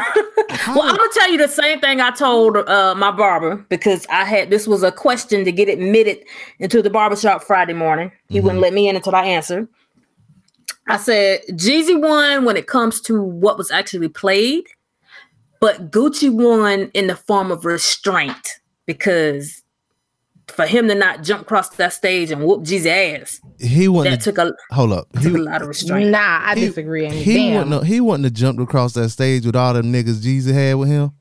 I'm gonna tell you the same thing I told uh, my barber, because I had this was a question to get admitted into the barbershop Friday morning. He mm-hmm. wouldn't let me in until I answered. I said Jeezy won when it comes to what was actually played, but Gucci won in the form of restraint, because for him to not jump across that stage and whoop Jeezy's ass, he wouldn't. That took a hold up. Took he, a lot of restraint. Nah, I he, disagree. He, he wouldn't. He wouldn't have jumped across that stage with all them niggas Jeezy had with him.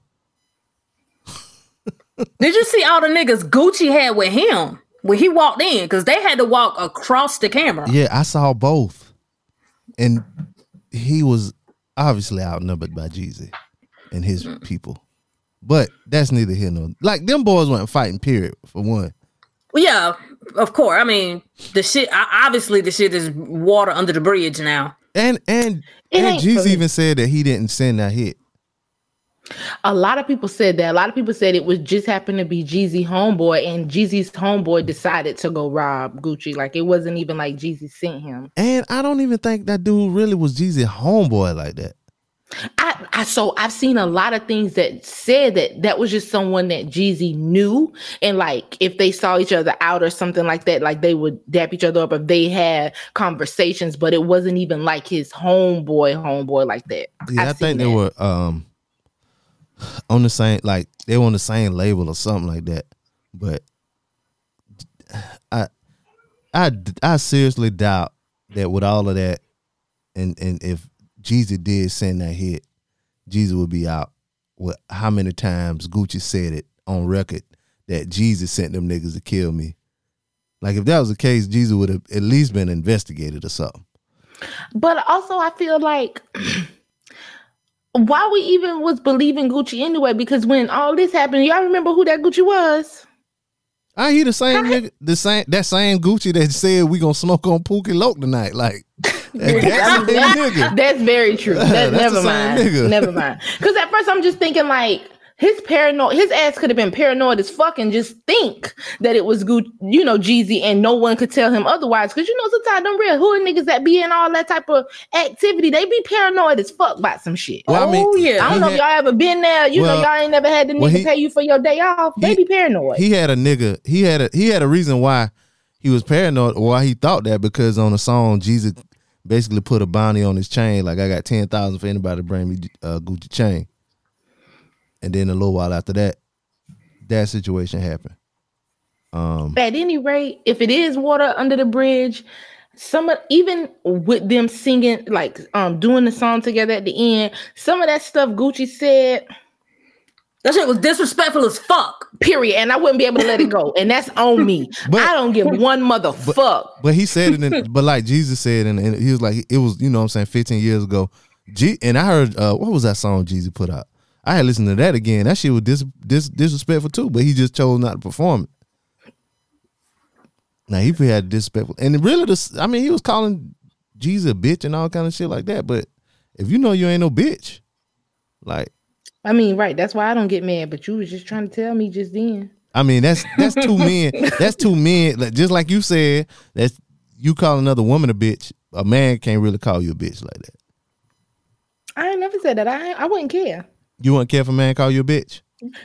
Did you see all the niggas Gucci had with him when he walked in? Because they had to walk across the camera. Yeah, I saw both. And he was obviously outnumbered by Jeezy and his mm. people. But that's neither here nor there. Like, them boys weren't fighting, period, for one. Yeah, of course. I mean, the shit, obviously the shit is water under the bridge now. And and, and Jeezy even said that he didn't send that hit. A lot of people said that. A lot of people said it was just happened to be Jeezy homeboy, and Jeezy's homeboy decided to go rob Gucci. Like, it wasn't even like Jeezy sent him. And I don't even think that dude really was Jeezy homeboy like that. I, I so I've seen a lot of things that said that that was just someone that Jeezy knew, and like if they saw each other out or something like that, like they would dap each other up if they had conversations, but it wasn't even like his homeboy homeboy like that. Yeah, I've I think that. they were um on the same, like they were on the same label or something like that, but I, I, I seriously doubt that with all of that, and and if Jeezy did send that hit, Jeezy would be out. With how many times Gucci said it on record that Jeezy sent them niggas to kill me? Like if that was the case, Jeezy would have at least been investigated or something. But also, I feel like. Why we even was believing Gucci anyway? Because when all this happened, y'all remember who that Gucci was? I hear the same nigga, the same that same Gucci that said we gonna smoke on Pookie Loke tonight. Like that's, that's, nigga. That's very true. That, that's never mind. Nigga. Never mind. Because at first I'm just thinking like his paranoid, his ass could have been paranoid as fuck and just think that it was Gucci, you know, Jeezy, and no one could tell him otherwise. Because you know sometimes them real hood niggas that be in all that type of activity, they be paranoid as fuck about some shit. Well, oh I mean, yeah, I don't know had, if y'all ever been there. You well, know, y'all ain't never had the nigga well, he, pay you for your day off. They he, be paranoid. He had a nigga. He had a he had a reason why he was paranoid, or why he thought that, because on the song Jeezy basically put a bounty on his chain. Like I got ten thousand for anybody to bring me uh, Gucci chain. And then a little while after that, that situation happened. Um, At any rate, if it is water under the bridge, some of, even with them singing, like um, doing the song together at the end, some of that stuff Gucci said, That shit was disrespectful as fuck. Period. And I wouldn't be able to let it go. And that's on me. But, I don't give one motherfuck. But, but he said it, in, but like Jesus said, and, and he was like, it was, you know what I'm saying, fifteen years ago. G- and I heard, uh, what was that song Jeezy put out? I had listened to that again. That shit was dis- dis- disrespectful too, but he just chose not to perform it. Now, he had disrespectful. And really, this, I mean, he was calling Jeezy a bitch and all kind of shit like that. But if you know you ain't no bitch, like. I mean, right. That's why I don't get mad. But you was just trying to tell me just then. I mean, that's that's two men. That's two men. Like, just like you said, that's you call another woman a bitch. A man can't really call you a bitch like that. I ain't never said that. I I wouldn't care. You wouldn't care if a man call you a bitch?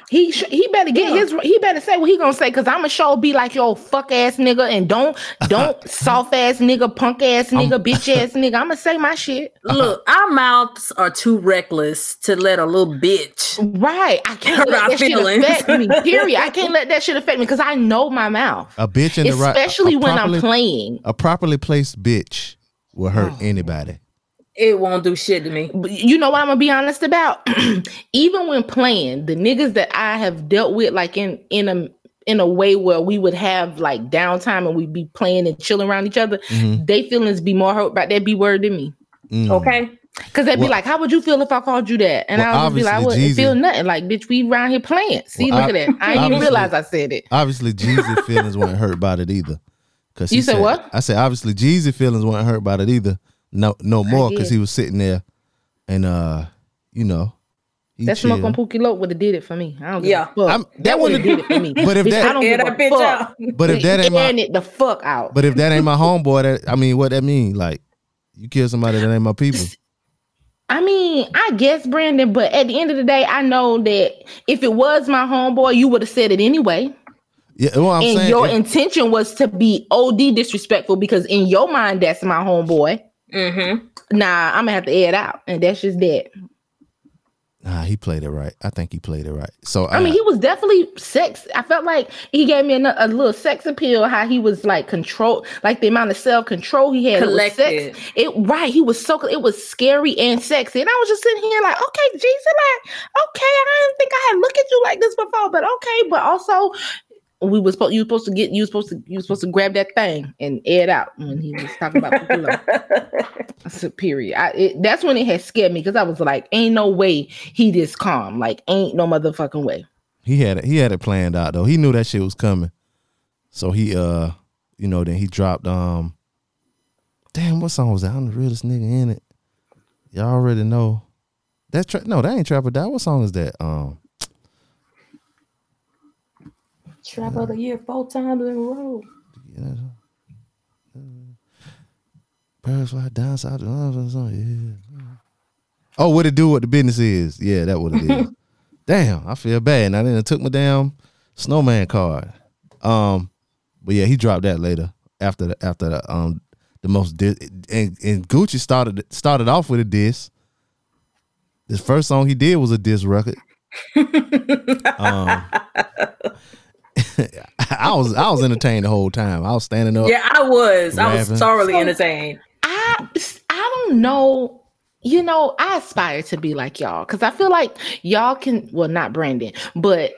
He sh- he better get yeah. his. He better say what he gonna say, cause I'ma sure be like, yo, fuck ass nigga, and don't don't soft ass nigga, punk ass nigga, I'm, bitch ass nigga. I'ma say my shit. Look, our mouths are too reckless to let a little bitch. Right, I can't let that feelings. shit affect me. Period. I can't let that shit affect me, cause I know my mouth. A bitch in the right, especially a, a when properly, I'm playing. A properly placed bitch will hurt oh. anybody. It won't do shit to me. You know what I'm gonna be honest about? Even when playing, the niggas that I have dealt with, like in in a in a way where we would have like downtime and we'd be playing and chilling around each other, mm-hmm. they feelings be more hurt about that B word than me. Mm. Okay, because they'd well, be like, "How would you feel if I called you that?" And well, I would be like, "I wouldn't Jeezy, feel nothing." Like, bitch, we around here playing. See, well, look I, at that. I didn't even realize I said it. Obviously, Jeezy's feelings weren't hurt about it either. Cause you said, said what? I said obviously Jeezy's feelings weren't hurt about it either. No, no more, because he was sitting there, and uh, you know, that smoke on Pookie Loke would have did it for me. I don't give yeah. a fuck. I'm, that would have did it for me. But if that, I don't give a bitch fuck. Out. But if that ain't my, it the fuck out. But if that ain't my homeboy, that I mean, what that mean? Like, you kill somebody that ain't my people. I mean, I guess, Brandon. But at the end of the day, I know that if it was my homeboy, you would have said it anyway. Yeah, well, I'm and saying, your it, intention was to be O D disrespectful, because in your mind, that's my homeboy. Mm-hmm. Nah, I'm gonna have to add out, and that's just that. Nah, he played it right. I think he played it right. So I, I mean, he was definitely sex. I felt like he gave me a, a little sex appeal. How he was like control, like the amount of self control he had. Collected. Sex. It right. He was so. It was scary and sexy, and I was just sitting here like, okay, Jesus, like, okay, I didn't think I had looked at you like this before, but okay, but also. We was supposed. You were supposed to get. You were supposed to. You were supposed to grab that thing and air it out when he was talking about superior. I, it, that's when it had scared me, because I was like, "Ain't no way he this calm. Like, ain't no motherfucking way." He had it. He had it planned out though. He knew that shit was coming. So he, uh, you know, then he dropped. Um, damn, what song was that? I'm the realest nigga in it. Y'all already know. That tra- no, that ain't Trap or Die. What song is that? Um. Trap of the year four times in a row. Perhaps I dance out. Oh, what it do? What the business is? Yeah, that what it is. Damn, I feel bad. And I didn't took my damn snowman card. Um, but yeah, he dropped that later after the after the um the most dis- and, and Gucci started started off with a diss. His first song he did was a diss record. um. I was I was entertained the whole time. I was standing up. Yeah, I was. Rapping. I was thoroughly so entertained. I I don't know. You know, I aspire to be like y'all, because I feel like y'all can. Well, not Brandon, but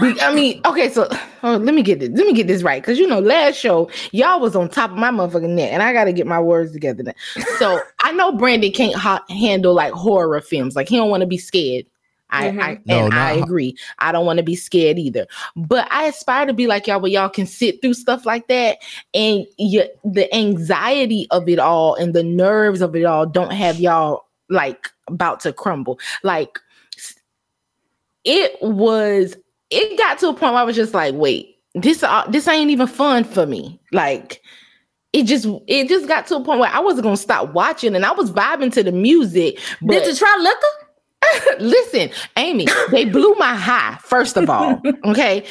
we, I mean, okay. So oh, let me get this. Let me get this right, because you know, last show y'all was on top of my motherfucking neck, and I got to get my words together now. So I know Brandon can't ha- handle like horror films. Like, he don't want to be scared. I, mm-hmm. I no, and I agree. I don't want to be scared either. But I aspire to be like y'all, where y'all can sit through stuff like that, and you, the anxiety of it all and the nerves of it all don't have y'all like about to crumble. Like, it was. It got to a point where I was just like, wait, this uh, this ain't even fun for me. Like. It just it just got to a point where I wasn't gonna stop watching, and I was vibing to the music. But did you try liquor? Listen, Amy, they blew my high, first of all. Okay.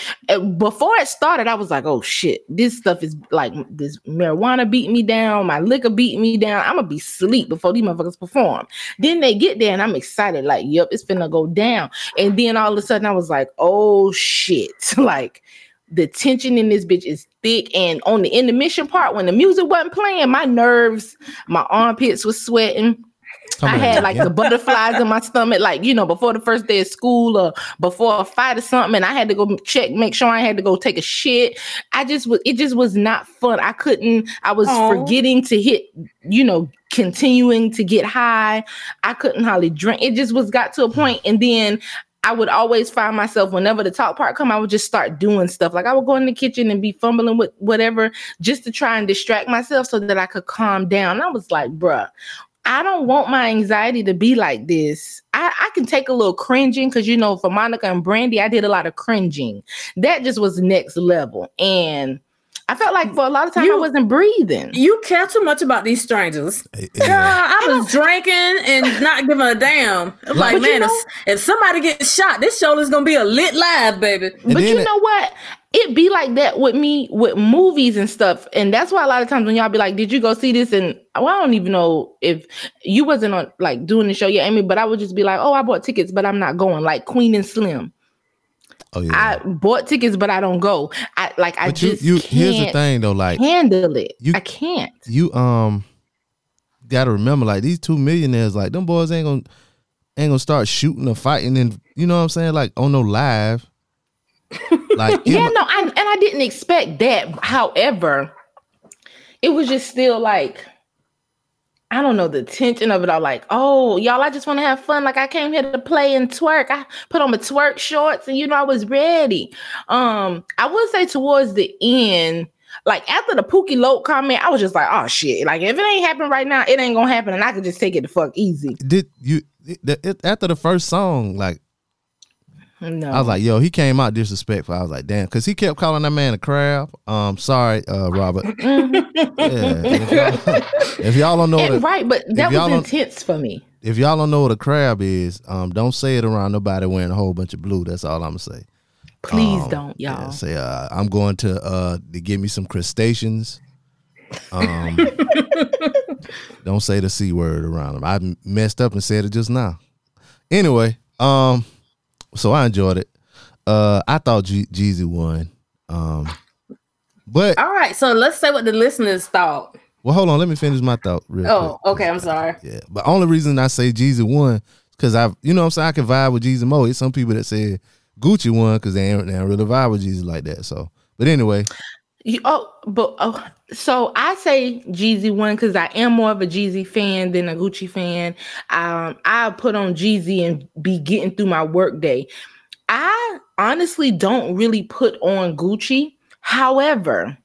Before it started, I was like, oh shit, this stuff is like, this marijuana beat me down, my liquor beat me down. I'm gonna be asleep before these motherfuckers perform. Then they get there and I'm excited, like, yep, it's finna go down. And then all of a sudden I was like, oh shit. Like, the tension in this bitch is thick. And on the intermission part, when the music wasn't playing, my nerves, my armpits was sweating. Come I had like again. the butterflies in my stomach, like, you know, before the first day of school or before a fight or something. And I had to go check, make sure I had to go take a shit. I just was, it just was not fun. I couldn't, I was Aww. forgetting to hit, you know, continuing to get high. I couldn't hardly drink. It just was got to a point. And then I would always find myself, whenever the talk part come, I would just start doing stuff. Like I would go in the kitchen and be fumbling with whatever just to try and distract myself so that I could calm down. And I was like, bruh, I don't want my anxiety to be like this. I, I can take a little cringing because, you know, for Monica and Brandy, I did a lot of cringing. That just was next level. And I felt like for a lot of time you, I wasn't breathing. You care too much about these strangers. Yeah. Uh, I was I drinking and not giving a damn. Like, man, you know, if, if somebody gets shot, this show is going to be a lit live, baby. But you it, know what? It be like that with me with movies and stuff. And that's why a lot of times when y'all be like, did you go see this? And well, I don't even know if you wasn't on like doing the show yet, Amy, but I would just be like, oh, I bought tickets, but I'm not going. Like Queen and Slim. Oh, yeah. I bought tickets, but I don't go. I like but I just you, you, can't here's the thing though, like handle it. You, I can't. You um gotta remember, like these two millionaires, like them boys ain't gonna ain't gonna start shooting or fighting, and you know what I'm saying, like on no live. Like yeah, no, I, and I didn't expect that. However, it was just still like, I don't know, the tension of it all. Like, oh, y'all, I just want to have fun. Like, I came here to play and twerk. I put on my twerk shorts and, you know, I was ready. Um, I would say towards the end, like after the Pookie Loke comment, I was just like, oh, shit. Like, if it ain't happening right now, it ain't going to happen. And I could just take it the fuck easy. Did you, it, it, after the first song, like, no. I was like, yo, he came out disrespectful. I was like, damn, because he kept calling that man a crab. Um, sorry, uh, Robert. yeah, if, y'all, if y'all don't know, and, that, right? But that was intense for me. If y'all don't know what a crab is, um, don't say it around nobody wearing a whole bunch of blue. That's all I'm gonna say. Please um, don't, y'all. Yeah, say uh, I'm going to uh to give me some crustaceans. Um, don't say the C word around them. I messed up and said it just now. Anyway, um. So I enjoyed it. Uh, I thought Jeezy G- won. Um, but all right, so let's say what the listeners thought. Well, hold on, let me finish my thought. Real oh, quick. Okay, I'm sorry. Yeah, but only reason I say Jeezy won because I, you know, what I'm saying, I can vibe with Jeezy more. It's some people that said Gucci won because they ain't, they ain't really vibe with Jeezy like that. So, but anyway, you, oh, but oh, so I say Jeezy won because I am more of a Jeezy fan than a Gucci fan. Um, I put on Jeezy and be getting through my work day. I honestly don't really put on Gucci. However,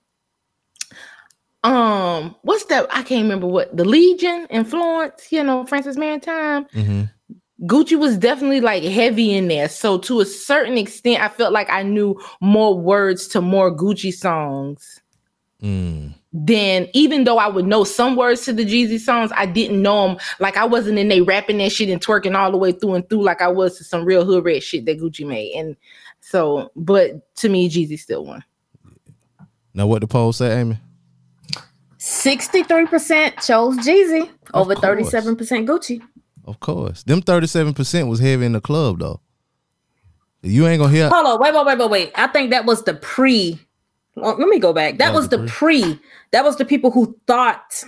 um, what's that? I can't remember what the Legion in Florence, you know, Francis Maritime. Mm-hmm. Gucci was definitely like heavy in there. So to a certain extent, I felt like I knew more words to more Gucci songs. Mm. Then even though I would know some words to the Jeezy songs, I didn't know them. Like I wasn't in there rapping that shit and twerking all the way through and through like I was to some real hood rat shit that Gucci made. And so, but to me, Jeezy still won. Now what the poll say, Amy? sixty-three percent chose Jeezy over thirty-seven percent Gucci. Of course. Them thirty-seven percent was heavy in the club though. You ain't gonna hear. Hold on, wait, wait, wait, wait, wait. I think that was the pre. Well, let me go back. That, that was the pre. pre. That was the people who thought.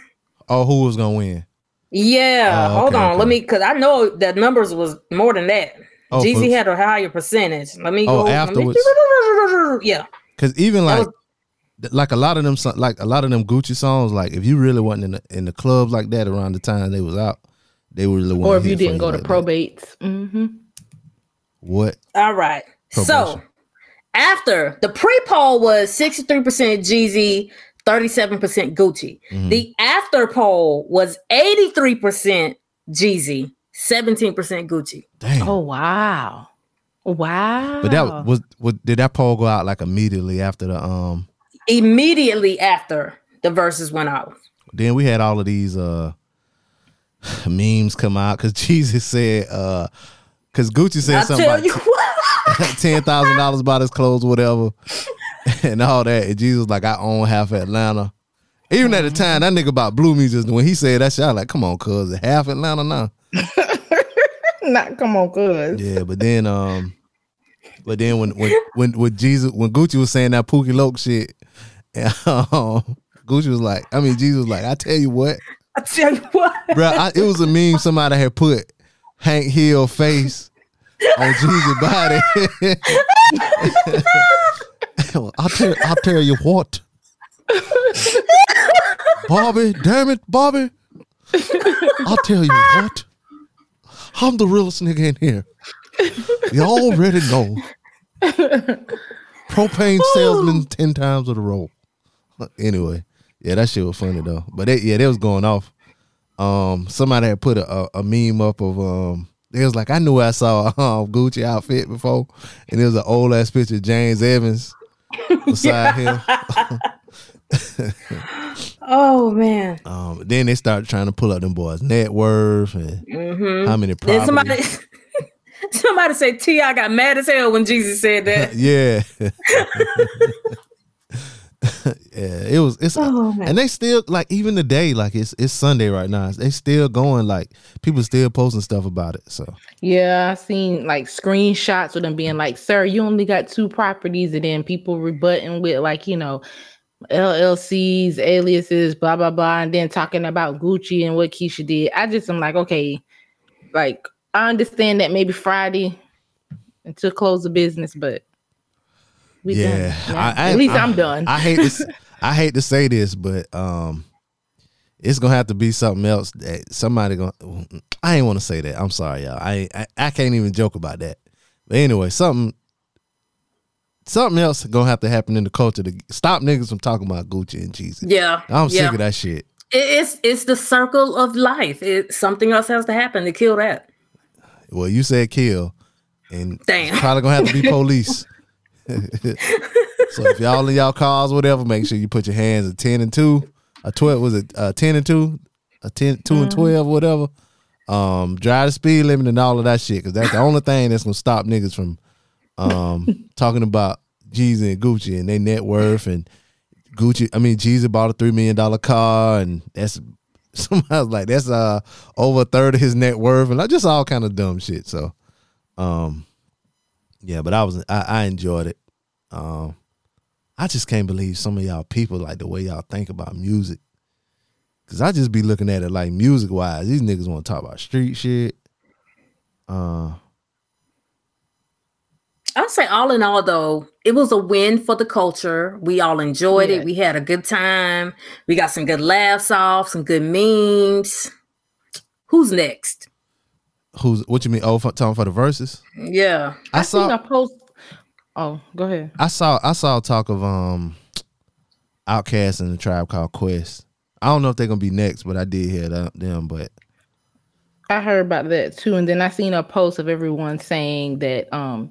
Oh, who was gonna win? Yeah. Oh, okay, hold on. Okay. Let me, because I know that numbers was more than that. Oh, Jeezy had a higher percentage. Let me oh, go afterwards. Me... Yeah. Because even like, was... like a lot of them, like a lot of them Gucci songs, like if you really wasn't in the, in the club like that around the time they was out, they were the one. Or if you didn't go to like probates. Mm-hmm. What? All right. Probation. So. After the pre-poll was sixty-three percent Jeezy, thirty-seven percent Gucci. Mm-hmm. The after poll was eighty-three percent Jeezy, seventeen percent Gucci. Damn. Oh, wow. Wow. But that was, was did that poll go out like immediately after the um immediately after the verses went out. Then we had all of these uh memes come out cuz Jeezy said uh cuz Gucci said I'll something tell like, you what? Ten thousand dollars about his clothes, whatever, and all that. And Jesus, like I own half Atlanta. Even mm-hmm. at the time, that nigga about blew me just when he said that shit. I was like, come on, cuz half Atlanta now. Not come on, cuz. Yeah, but then, um, but then when when when, when Jesus when Gucci was saying that Pookie Loke shit, and, um, Gucci was like, I mean, Jesus was like, I tell you what, I tell you what, Bro, I, it was a meme somebody had put Hank Hill face on Jeezy body. I'll tell, I'll tell you what. Bobby, damn it, Bobby. I'll tell you what. I'm the realest nigga in here. You already know. Propane salesman ten times in a row. Anyway, yeah, that shit was funny though. But it, yeah, they was going off. Um, somebody had put a, a, a meme up of um. It was like, I knew I saw a um, Gucci outfit before, and it was an old ass picture of James Evans beside him. Oh man! Um, then they started trying to pull up them boys' net worth and mm-hmm. how many properties. Somebody, somebody said T I got mad as hell when Jeezy said that. Yeah, yeah. It was. It's oh, and they still like even today. Like it's it's Sunday right now. They still going. Like people still posting stuff about it. So yeah, I seen like screenshots of them being like, "Sir, you only got two properties," and then people rebutting with like, you know, L L Cs, aliases, blah blah blah, and then talking about Gucci and what Keisha did. I just am like, okay, like I understand that maybe Friday until close the business, but we yeah, done. I, I, at least I, I'm done. I hate this. I hate to say this, but um, it's gonna have to be something else that somebody gonna. I ain't want to say that. I'm sorry, y'all. I, I I can't even joke about that. But anyway, something. Something else gonna have to happen in the culture to stop niggas from talking about Gucci and Jeezy. Yeah, I'm yeah. sick of that shit. It's it's the circle of life. It, something else has to happen to kill that. Well, you said kill, and damn, it's probably gonna have to be police. So if y'all in y'all cars, whatever, make sure you put your hands at ten and two, a twelve was it a ten and two, a ten two mm. and twelve, whatever. Um, drive the speed limit and all of that shit, because that's the only thing that's gonna stop niggas from. Um, talking about Jeezy and Gucci and their net worth, and Gucci, I mean Jeezy bought a three million dollar car, and that's somebody's like that's uh over a third of his net worth, and like just all kind of dumb shit. So, um, yeah, but I was I, I enjoyed it. Um, I just can't believe some of y'all people like the way y'all think about music, because I just be looking at it like music wise, these niggas want to talk about street shit. Uh. I'll say all in all, though, it was a win for the culture. We all enjoyed yeah. it. We had a good time. We got some good laughs off, some good memes. Who's next? Who's what you mean? Oh, for, talking for the verses? Yeah, I, I saw. Seen a post. Oh, go ahead. I saw. I saw talk of um, Outkast and the Tribe Called Quest. I don't know if they're gonna be next, but I did hear that, them. But I heard about that too, and then I seen a post of everyone saying that um.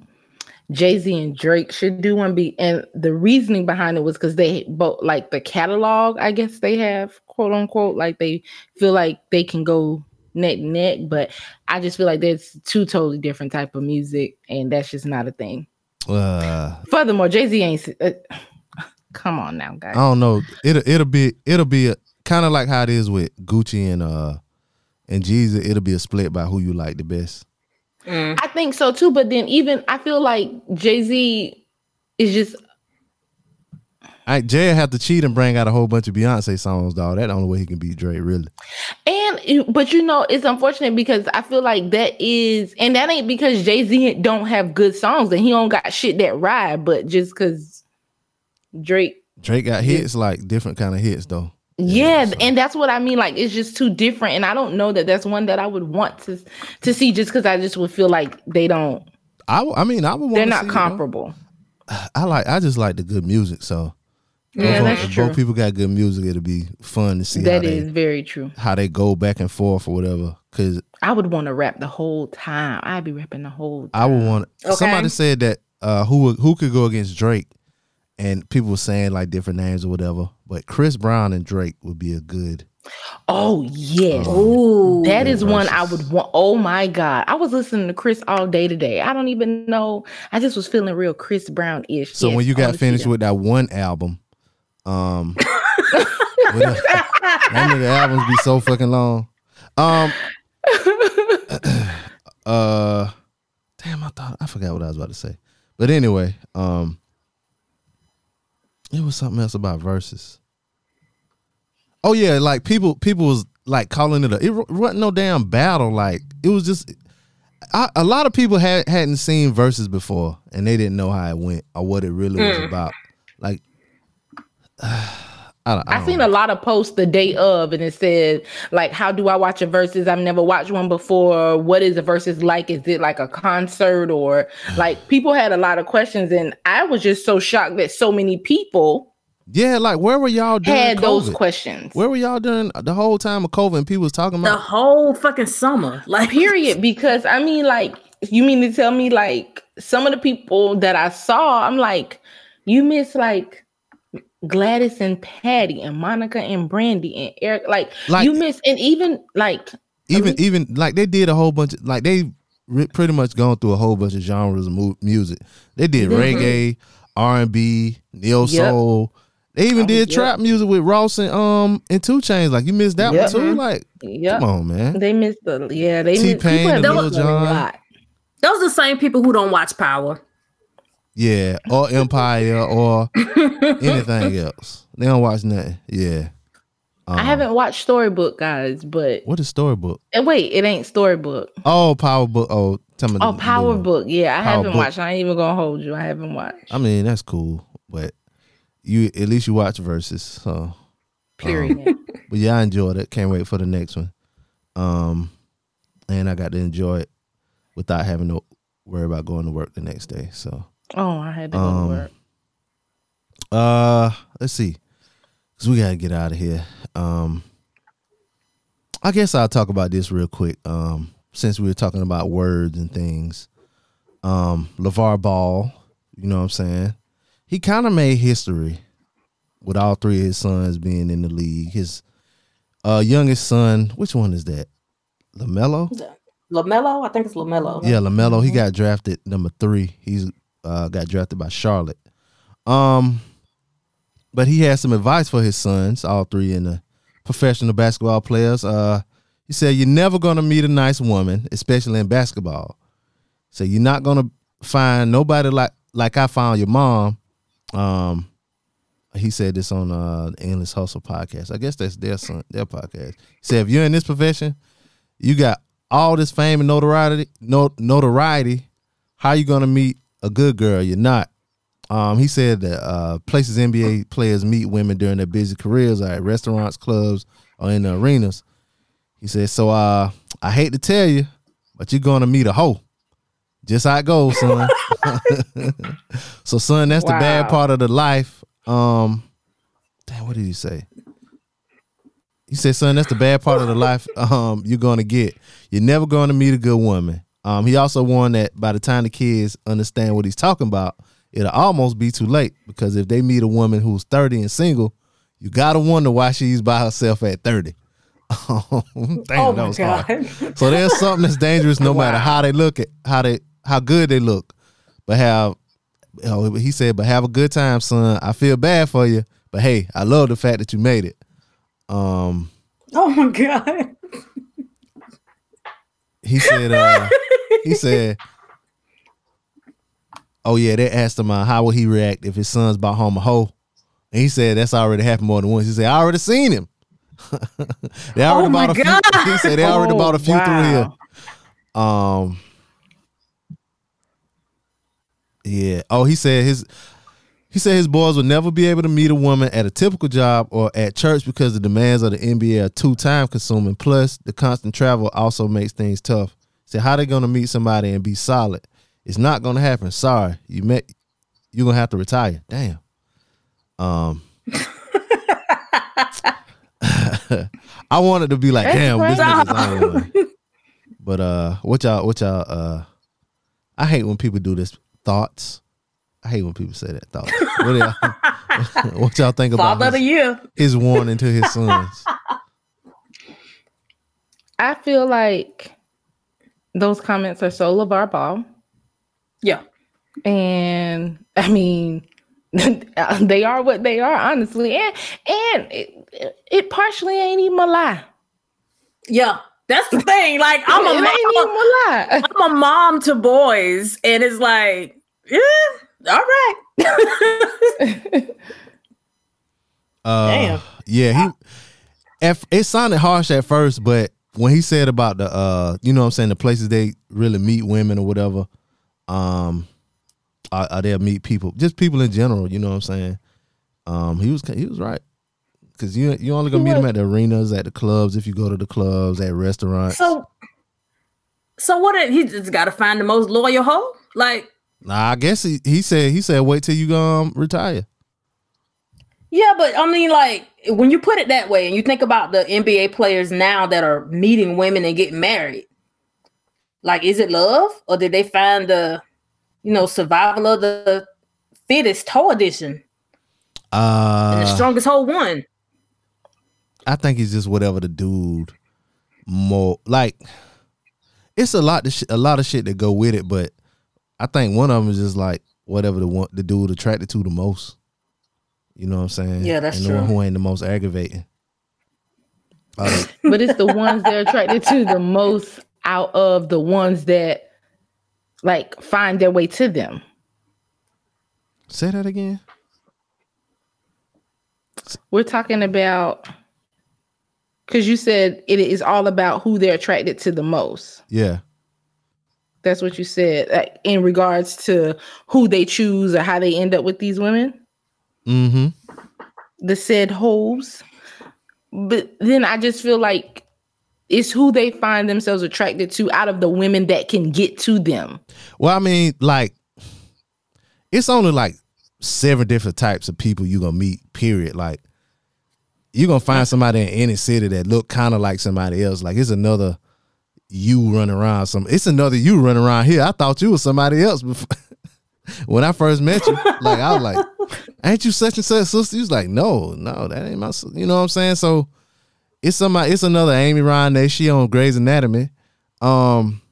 Jay-Z and Drake should do one be, and the reasoning behind it was because they both like the catalog, I guess they have, quote unquote, like they feel like they can go neck and neck, but I just feel like there's two totally different type of music, and that's just not a thing. Uh, Furthermore, Jay-Z ain't. Uh, come on now, guys. I don't know. It'll it'll be it'll be kind of like how it is with Gucci and uh and Jeezy. It'll be a split by who you like the best. Mm. I think so too, but then even I feel like Jay-Z is just. I Jay have to cheat and bring out a whole bunch of Beyonce songs, dog. That's the only way he can beat Drake, really. And but you know it's unfortunate because I feel like that is, and that ain't because Jay-Z don't have good songs and he don't got shit that ride, but just because Drake Drake got hits like different kind of hits though. Yeah, and that's what I mean. Like, it's just too different, and I don't know that that's one that I would want to to see, just because I just would feel like they don't. I, I mean, I would. Want they're not see comparable. It, I like. I just like the good music. So yeah, both, that's if true. Both people got good music. It'll be fun to see. That how is they, very true. How they go back and forth or whatever. Because I would want to rap the whole time. I'd be rapping the whole time. I would want. Okay. Somebody said that uh, who who could go against Drake. And people were saying like different names or whatever, but Chris Brown and Drake would be a good. Oh yeah, um, ooh, that is versus. One I would want. Oh my God, I was listening to Chris all day today. I don't even know. I just was feeling real Chris Brown ish. So yes, when you got finished with that one album, um, that nigga albums be so fucking long. Um, uh, damn, I thought I forgot what I was about to say, but anyway, um. It was something else about verses. Oh yeah, like people people was like calling it a, it wasn't no damn battle. Like it was just, I, a lot of people had, hadn't seen verses before, and they didn't know how it went or what it really mm. was about. Like, uh, I, don't, I, don't I seen know. a lot of posts the day of, and it said like, "How do I watch a versus? I've never watched one before. What is a versus like? Is it like a concert?" Or like people had a lot of questions, and I was just so shocked that so many people. Yeah, like where were y'all during had COVID? Those questions? Where were y'all during the whole time of COVID? And people was talking about the whole fucking summer, like period. Because I mean, like you mean to tell me like some of the people that I saw, I'm like, you miss like. Gladys and Patty and Monica and Brandy and Eric, like, like you miss, and even like even I mean, even like they did a whole bunch of, like they re- pretty much gone through a whole bunch of genres of mu- music. They did mm-hmm. reggae, R and B, neo soul. Yep. They even I mean, did yep. trap music with Ross and um and two Chainz. Like you missed that yep. one too. Like yep. come on, man. They missed the yeah. They T-Pain, missed people have those, those John. A lot. Those are the same people who don't watch Power. Yeah, or Empire, or anything else. They don't watch nothing. Yeah, um, I haven't watched Storybook, guys. But what is Storybook? And wait, it ain't Storybook. Oh, Power Book. Oh, tell me. Oh, the, Power the, Book. Yeah, I Power haven't book. watched. I ain't even gonna hold you. I haven't watched. I mean, that's cool, but you at least you watch versus. So period. Um, but yeah, I enjoyed it. Can't wait for the next one. Um, and I got to enjoy it without having to worry about going to work the next day. So. Oh, I had to go um, to work. Uh, let's see, cause we gotta get out of here. Um, I guess I'll talk about this real quick. Um, since we were talking about words and things, um, LaVar Ball, you know what I'm saying? He kind of made history with all three of his sons being in the league. His uh youngest son, which one is that? LaMelo. LaMelo, I think it's LaMelo. Yeah, LaMelo. Mm-hmm. He got drafted number three. He's Uh, got drafted by Charlotte, um, but he had some advice for his sons, all three in the professional basketball players. Uh, he said, "You're never gonna meet a nice woman, especially in basketball. So you're not gonna find nobody like like I found your mom." Um, he said this on uh, the Endless Hustle podcast. I guess that's their son, their podcast. He said, "If you're in this profession, you got all this fame and notoriety. No, notoriety. How you gonna meet?" A good girl, you're not. Um, he said that uh, places N B A players meet women during their busy careers, like restaurants, clubs, or in the arenas. He said, so uh, I hate to tell you, but you're going to meet a hoe. Just how it goes, son. So, son, that's wow. the bad part of the life. Um, damn, what did he say? He said, son, that's the bad part of the life um, you're going to get. You're never going to meet a good woman. Um, he also warned that by the time the kids understand what he's talking about, it'll almost be too late, because if they meet a woman who's thirty and single, you gotta wonder why she's by herself at thirty. Damn, oh my that was God. Hard. So there's something that's dangerous no wow. matter how they look at how they how good they look. But have you know, he said, but have a good time, son. I feel bad for you, but hey, I love the fact that you made it. Um, oh my God. He said, uh, he said, oh yeah, they asked him uh, how would he react if his son's bought home a hoe. And he said, that's already happened more than once. He said, I already seen him. they already oh my bought a God. few. He said, they already oh, bought a few wow. through here. Um, yeah. Oh, he said his, he said his boys would never be able to meet a woman at a typical job or at church because the demands of the N B A are too time consuming. Plus, the constant travel also makes things tough. So how they going to meet somebody and be solid? It's not going to happen. Sorry. You met, you're going to have to retire. Damn. Um, I wanted to be like, That's damn, this nigga's on. But uh, what y'all, what y'all, uh, I hate when people do this. Thoughts. I hate when people say that thought. What, y'all, what y'all think about his, you. his warning to his sons? I feel like those comments are so LaVar Ball. Yeah. And I mean, they are what they are, honestly. And and it, it partially ain't even a lie. Yeah. That's the thing. Like, I'm a, mom, ain't even a lie. I'm a mom to boys, and it's like, yeah. All right. uh, Damn. Yeah, he it sounded harsh at first, but when he said about the, uh, you know what I'm saying, the places they really meet women or whatever, um, or, or they'll meet people, just people in general, you know what I'm saying? Um, he was he was right. Because you, you only going to meet them at the arenas, at the clubs, if you go to the clubs, at restaurants. So, so what, did he just got to find the most loyal hoe? Like, nah, I guess he, he said, he said, wait till you um retire. Yeah, but I mean, like, when you put it that way and you think about the N B A players now that are meeting women and getting married, like, is it love? Or did they find the, you know, survival of the fittest toe edition? Uh, and the strongest hoe won. I think it's just whatever the dude more, like, it's a lot of sh- a lot of shit that go with it, but I think one of them is just like whatever the one the dude attracted to the most. You know what I'm saying? Yeah, that's and true. The one who ain't the most aggravating. Uh, but it's the ones they're attracted to the most out of the ones that like find their way to them. Say that again. We're talking about. Because you said it is all about who they're attracted to the most. Yeah. That's what you said, like, in regards to who they choose or how they end up with these women. Mm-hmm. The said hoes. But then I just feel like it's who they find themselves attracted to out of the women that can get to them. Well, I mean, like, it's only like seven different types of people you're going to meet, period. Like, you're going to find somebody in any city that look kind of like somebody else. Like, it's another you running around. Some, it's another you running around here. I thought you was somebody else before. When I first met you. Like, I was like, ain't you such and such sister? You was like, no, no, that ain't my sister. You know what I'm saying? So it's somebody. It's another Amy Ryan. She on Grey's Anatomy. Um,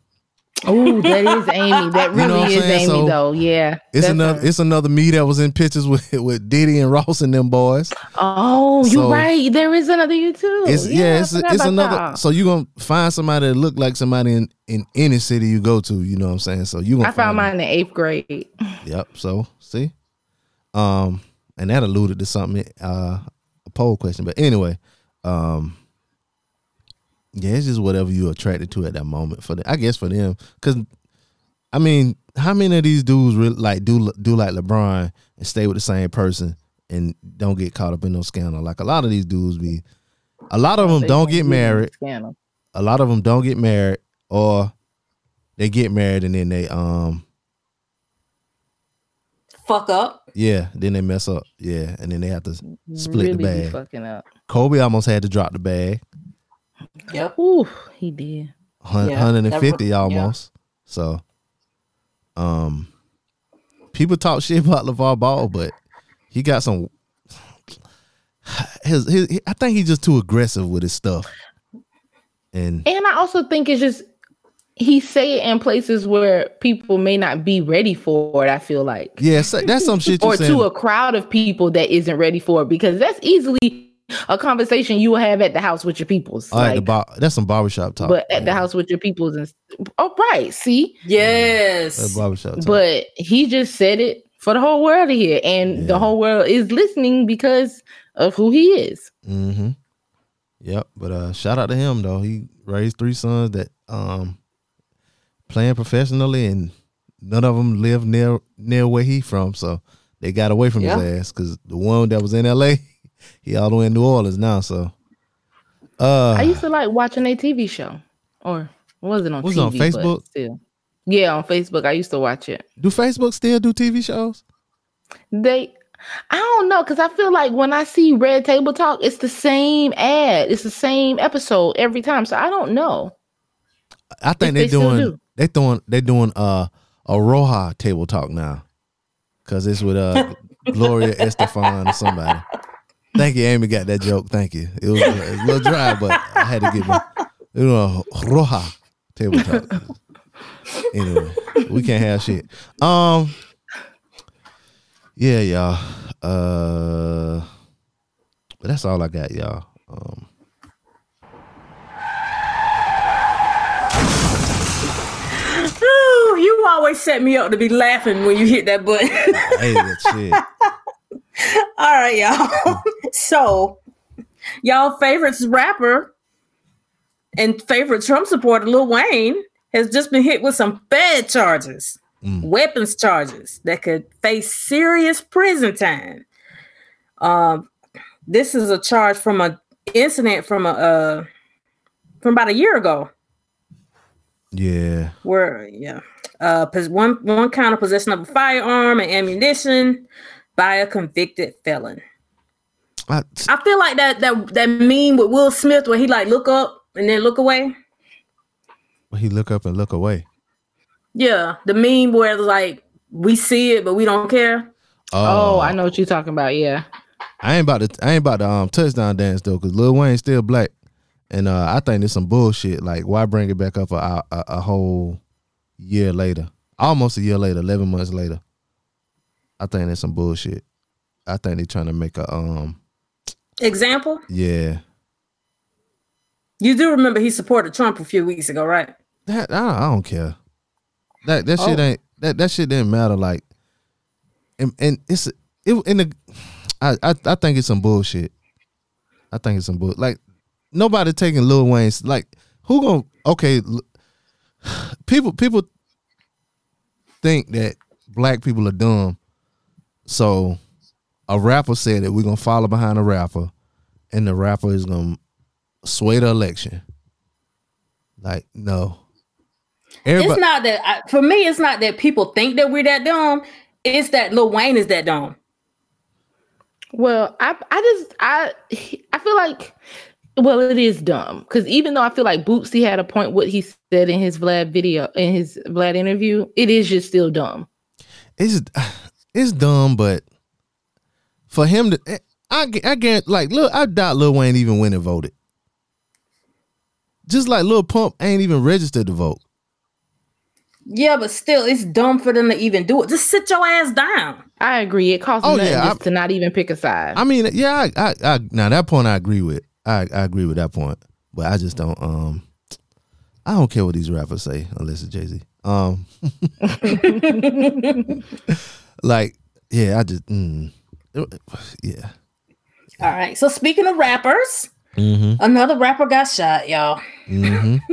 oh, that is Amy. That really you know is Amy, so, though. Yeah, it's another. Her. It's another me that was in pictures with, with Diddy and Ross and them boys. Oh, so, you're right. There is another you too. It's, yeah, yeah, it's, it's another. That. So you are gonna find somebody that look like somebody in, in any city you go to. You know what I'm saying? So you. Gonna I found mine them. in eighth grade. Yep. So see, um, and that alluded to something, uh, a poll question. But anyway, um. Yeah, it's just whatever you're attracted to at that moment. For the, I guess for them, because I mean, how many of these dudes really, like do do like LeBron and stay with the same person and don't get caught up in no scandal? Like a lot of these dudes be, a lot of them don't get married. A lot of them don't get married, or they get married and then they um fuck up. Yeah, then they mess up. Yeah, and then they have to split really the bag. Be fucking up. Kobe almost had to drop the bag. Yep. Ooh, he did. one hundred fifty yeah, almost. Yeah. So, um, people talk shit about LaVar Ball, but he got some. His, his, I think he's just too aggressive with his stuff. And and I also think it's just he say it in places where people may not be ready for it. I feel like yeah, so that's some shit. You're or saying. To a crowd of people that isn't ready for it, because that's easily. A conversation you will have at the house with your peoples. Like, the bar- that's some barbershop talk. But at yeah. the house with your peoples. And oh, right. See? Yes. That's barbershop talk. But he just said it for the whole world to hear. And yeah. the whole world is listening because of who he is. Mm-hmm. Yep. But uh, shout out to him, though. He raised three sons that um playing professionally, and none of them live near, near where he from. So they got away from yeah. his ass, because the one that was in L A, he all the way in New Orleans now, so. Uh, I used to like watching a T V show, or was it on? Was T V, on Facebook? Still. Yeah, on Facebook, I used to watch it. Do Facebook still do T V shows? They, I don't know, because I feel like when I see Red Table Talk, it's the same ad, it's the same episode every time. So I don't know. I think they're they doing. Do. They throwing. They're doing uh, a Roja Table Talk now, because it's with uh, Gloria Estefan or somebody. Thank you, Amy got that joke. Thank you. It was, it was a little dry, but I had to give my, you know, Roja Table Talk. Anyway, we can't have shit. Um, yeah, y'all. Uh, but that's all I got, y'all. Um, Ooh, you always set me up to be laughing when you hit that button. I hate that shit. All right, y'all. So Y'all favorites rapper and favorite Trump supporter Lil Wayne has just been hit with some F E D charges, mm. weapons charges that could face serious prison time. Um, this is a charge from an incident from a uh, from about a year ago. Yeah, where yeah, uh, one one count of possession of a firearm and ammunition by a convicted felon. I, I feel like that that that meme with Will Smith where he like look up and then look away. Well, he look up and look away. Yeah, the meme where like we see it but we don't care. Oh, oh I know what you're talking about. Yeah, I ain't about to I ain't about to um touchdown dance though because Lil Wayne's still black, and uh, I think there's some bullshit. Like, why bring it back up a, a a whole year later? Almost a year later, eleven months later. I think there's some bullshit. I think they're trying to make a um. Example? Yeah. You do remember he supported Trump a few weeks ago, right? That I, I don't care. That that oh. shit ain't that, that shit didn't matter. Like, and, and it's it in the. I, I I think it's some bullshit. I think it's some bull. Like nobody taking Lil Wayne's. Like who gonna okay? People people think that black people are dumb, so. A rapper said that we're going to follow behind a rapper and the rapper is going to sway the election. Like, no. Everybody- it's not that, I, for me, it's not that people think that we're that dumb. It's that Lil Wayne is that dumb. Well, I I just, I I feel like, well, it is dumb. Because even though I feel like Bootsy had a point what he said in his Vlad video, in his Vlad interview, it is just still dumb. It's, it's dumb, but for him to, I, I guarantee, like, look, I doubt Lil Wayne even went and voted. Just like Lil Pump ain't even registered to vote. Yeah, but still, it's dumb for them to even do it. Just sit your ass down. I agree. It costs oh, nothing yeah, just I, to not even pick a side. I mean, yeah, I, I, I now that point I agree with. I, I agree with that point, but I just don't. Um, I don't care what these rappers say unless it's Jay-Z. Um, like, yeah, I just. Mm. Yeah. All right. So speaking of rappers, mm-hmm. another rapper got shot, y'all. Mm-hmm.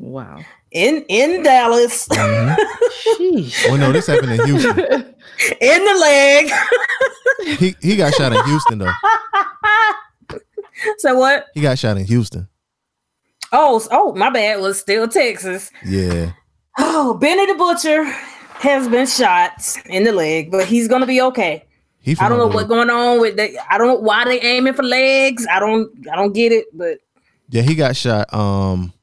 Wow. In in Dallas. Mm-hmm. Well, no, this happened in Houston. In the leg. he he got shot in Houston though. So what? He got shot in Houston. Oh oh, my bad. It was still Texas. Yeah. Oh, Benny the Butcher has been shot in the leg, but he's gonna be okay. I don't know what's going on with that. I don't know why they aiming for legs. I don't I don't get it, but yeah, he got shot. Um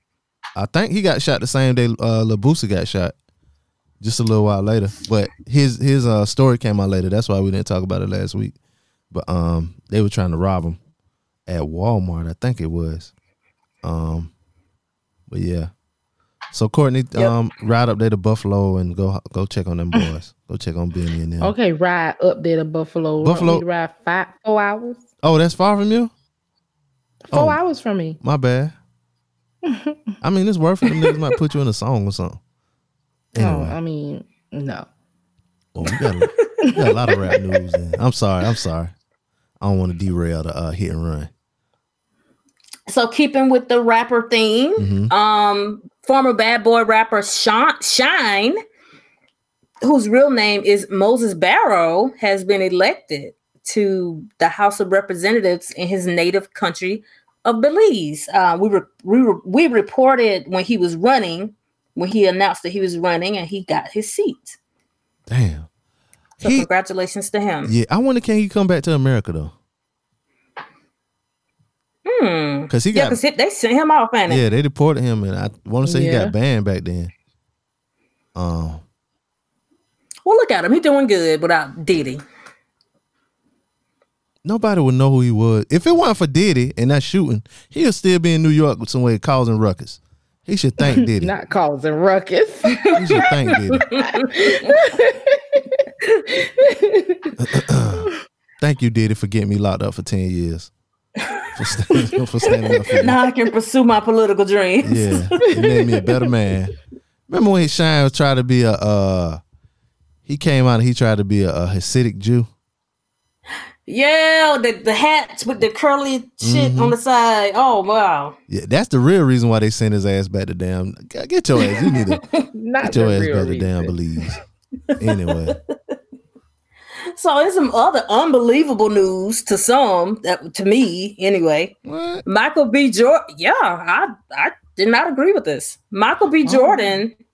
I think he got shot the same day uh LaBoosie got shot. Just a little while later. But his his uh story came out later. That's why we didn't talk about it last week. But um they were trying to rob him at Walmart, I think it was. Um but yeah. So Courtney, yep. um, ride up there to Buffalo and go go check on them boys. Go check on Benny and them. Okay, ride up there to Buffalo. Buffalo ride five four hours. Oh, that's far from you. Four oh, hours from me. My bad. I mean, it's worth it. Them niggas might put you in a song or something. Anyway. No, I mean, no. Well, we got a, we got a lot of rap news. Then. I'm sorry. I'm sorry. I don't want to derail the uh, hit and run. So keeping with the rapper theme, mm-hmm. um. Former bad boy rapper Shine, whose real name is Moses Barrow, has been elected to the House of Representatives in his native country of Belize. Uh, we, re- we, re- we reported when he was running, when he announced that he was running, and he got his seat. Damn. So he, congratulations to him. Yeah, I wonder can he come back to America, though? Hmm. Cause he got, yeah, cause they sent him off, ain't it? Yeah, they deported him, and I want to say yeah. he got banned back then. Um. Well, look at him. He doing good without Diddy. Nobody would know who he was if it weren't for Diddy and that shooting. He'll still be in New York with some way causing ruckus. He should thank Diddy. Not causing ruckus. He should thank Diddy. Thank you, Diddy, for getting me locked up for ten years. For standing, for standing up for now I can pursue my political dreams. Yeah, it made me a better man. Remember when Shine was trying to be a? Uh, he came out and he tried to be a, a Hasidic Jew. Yeah, the, the hats with the curly shit mm-hmm. on the side. Oh, wow. Yeah, that's the real reason why they sent his ass back to damn. Get your ass. You need to get your ass back reason. to damn Belize. Anyway. So there's some other unbelievable news to some, that, to me anyway. What? Michael B. Jordan. Yeah, I, I did not agree with this. Michael B. Jordan oh.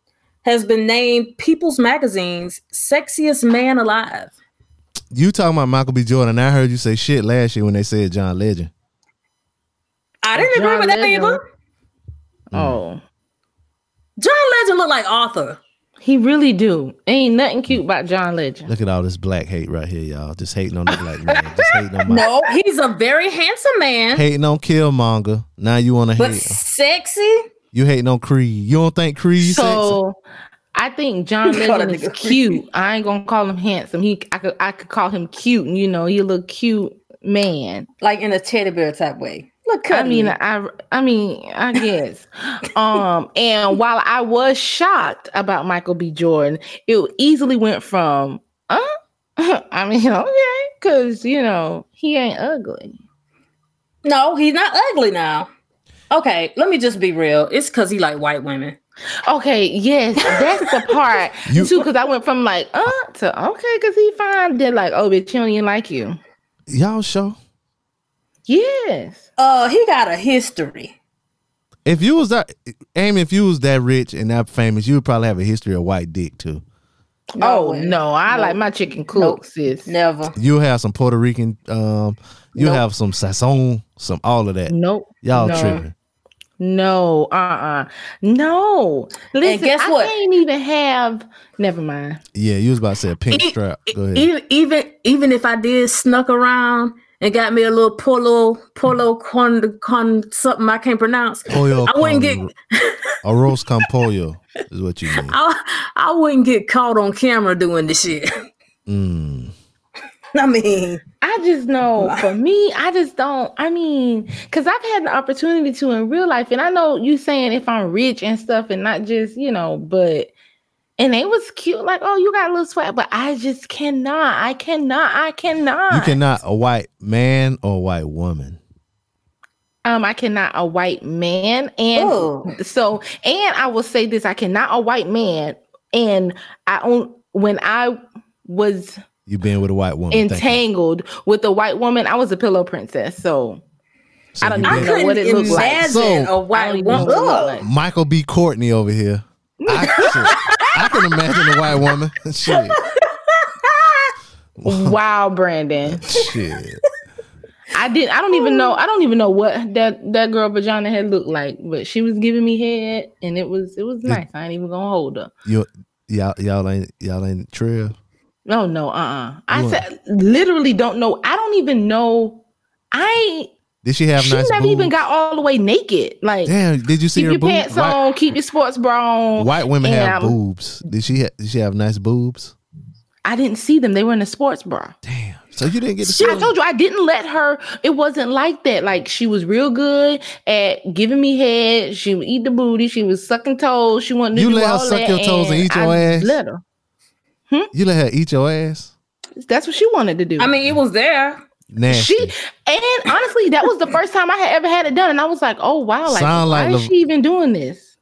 has been named People's Magazine's Sexiest Man Alive. You talking about Michael B. Jordan. I heard you say shit last year when they said John Legend. I didn't John agree with that either. Oh. John Legend look like Arthur. He really do. Ain't nothing cute about John Legend. Look at all this black hate right here, y'all. Just hating on the black man. Just hating on my... No, he's a very handsome man. Hating on Killmonger. Now you want to hate. But sexy? You hating on Creed. You don't think Creed's so... sexy? I think John Legend is cute. I ain't gonna call him handsome. He, I could, I could call him cute. You know, he a little cute man, like in a teddy bear type way. Look, I mean, me. I, I mean, I guess. um, and while I was shocked about Michael B. Jordan, it easily went from, uh, I mean, okay, because you know he ain't ugly. No, he's not ugly now. Okay, let me just be real. It's because he like white women. Okay, yes, that's the part you, too, because I went from like uh to okay, because he fine. They're like, oh, bitch, he don't even like you. Y'all show? Yes. Uh, he got a history. If you was that, Amy, if you was that rich and that famous, you would probably have a history of white dick too. No, oh no, I nope. like my chicken cooked, nope. sis. Never. You have some Puerto Rican. Um, you nope. have some sazon, some all of that. Nope. Y'all no. tripping. No, uh-uh. No. Listen, and guess what? I can't even have... Never mind. Yeah, you was about to say a pink e- strap. Go ahead. E- even, even if I did snuck around and got me a little polo, polo con, con something I can't pronounce, pollo I wouldn't con, get... Arroz con pollo is what you mean. I, I wouldn't get caught on camera doing this shit. Mm. I mean... I just know for me, I just don't, I mean, because I've had the opportunity to in real life. And I know you saying if I'm rich and stuff and not just, you know, but, and it was cute. Like, oh, you got a little swag, but I just cannot. I cannot. I cannot. You cannot a white man or a white woman. Um, I cannot a white man. And Ooh. so, and I will say this, I cannot a white man. And I own, when I was You been with a white woman. Entangled with a white woman. I was a pillow princess. So, so I don't I know what it looked like. So, a white woman. Like. Michael B. Courtney over here. I, shit, I can imagine a white woman. Shit. Wow, Brandon. Shit. I didn't I don't even know. I don't even know what that, that girl vagina had looked like, but she was giving me head and it was it was nice. It, I ain't even gonna hold her. You y'all y'all ain't y'all ain't trail. No, no, uh-uh. I said, literally don't know. I don't even know. I did she have? She nice never boobs? Even got all the way naked. Like, damn, did you see keep her your boobs? Pants White, on? Keep your sports bra on. White women have I'm, boobs. Did she? Ha- did she have nice boobs? I didn't see them. They were in a sports bra. Damn. So you didn't get to see them. I told you I didn't let her. It wasn't like that. Like she was real good at giving me head. She would eat the booty. She was sucking toes. She wanted to you do all that. You let her suck your toes and eat your I ass. Let her. Hmm? You let her eat your ass? That's what she wanted to do. I mean, it was there. Nasty. She and honestly, that was the first time I had ever had it done, and I was like, "Oh wow! Like, why like is La- she even doing this?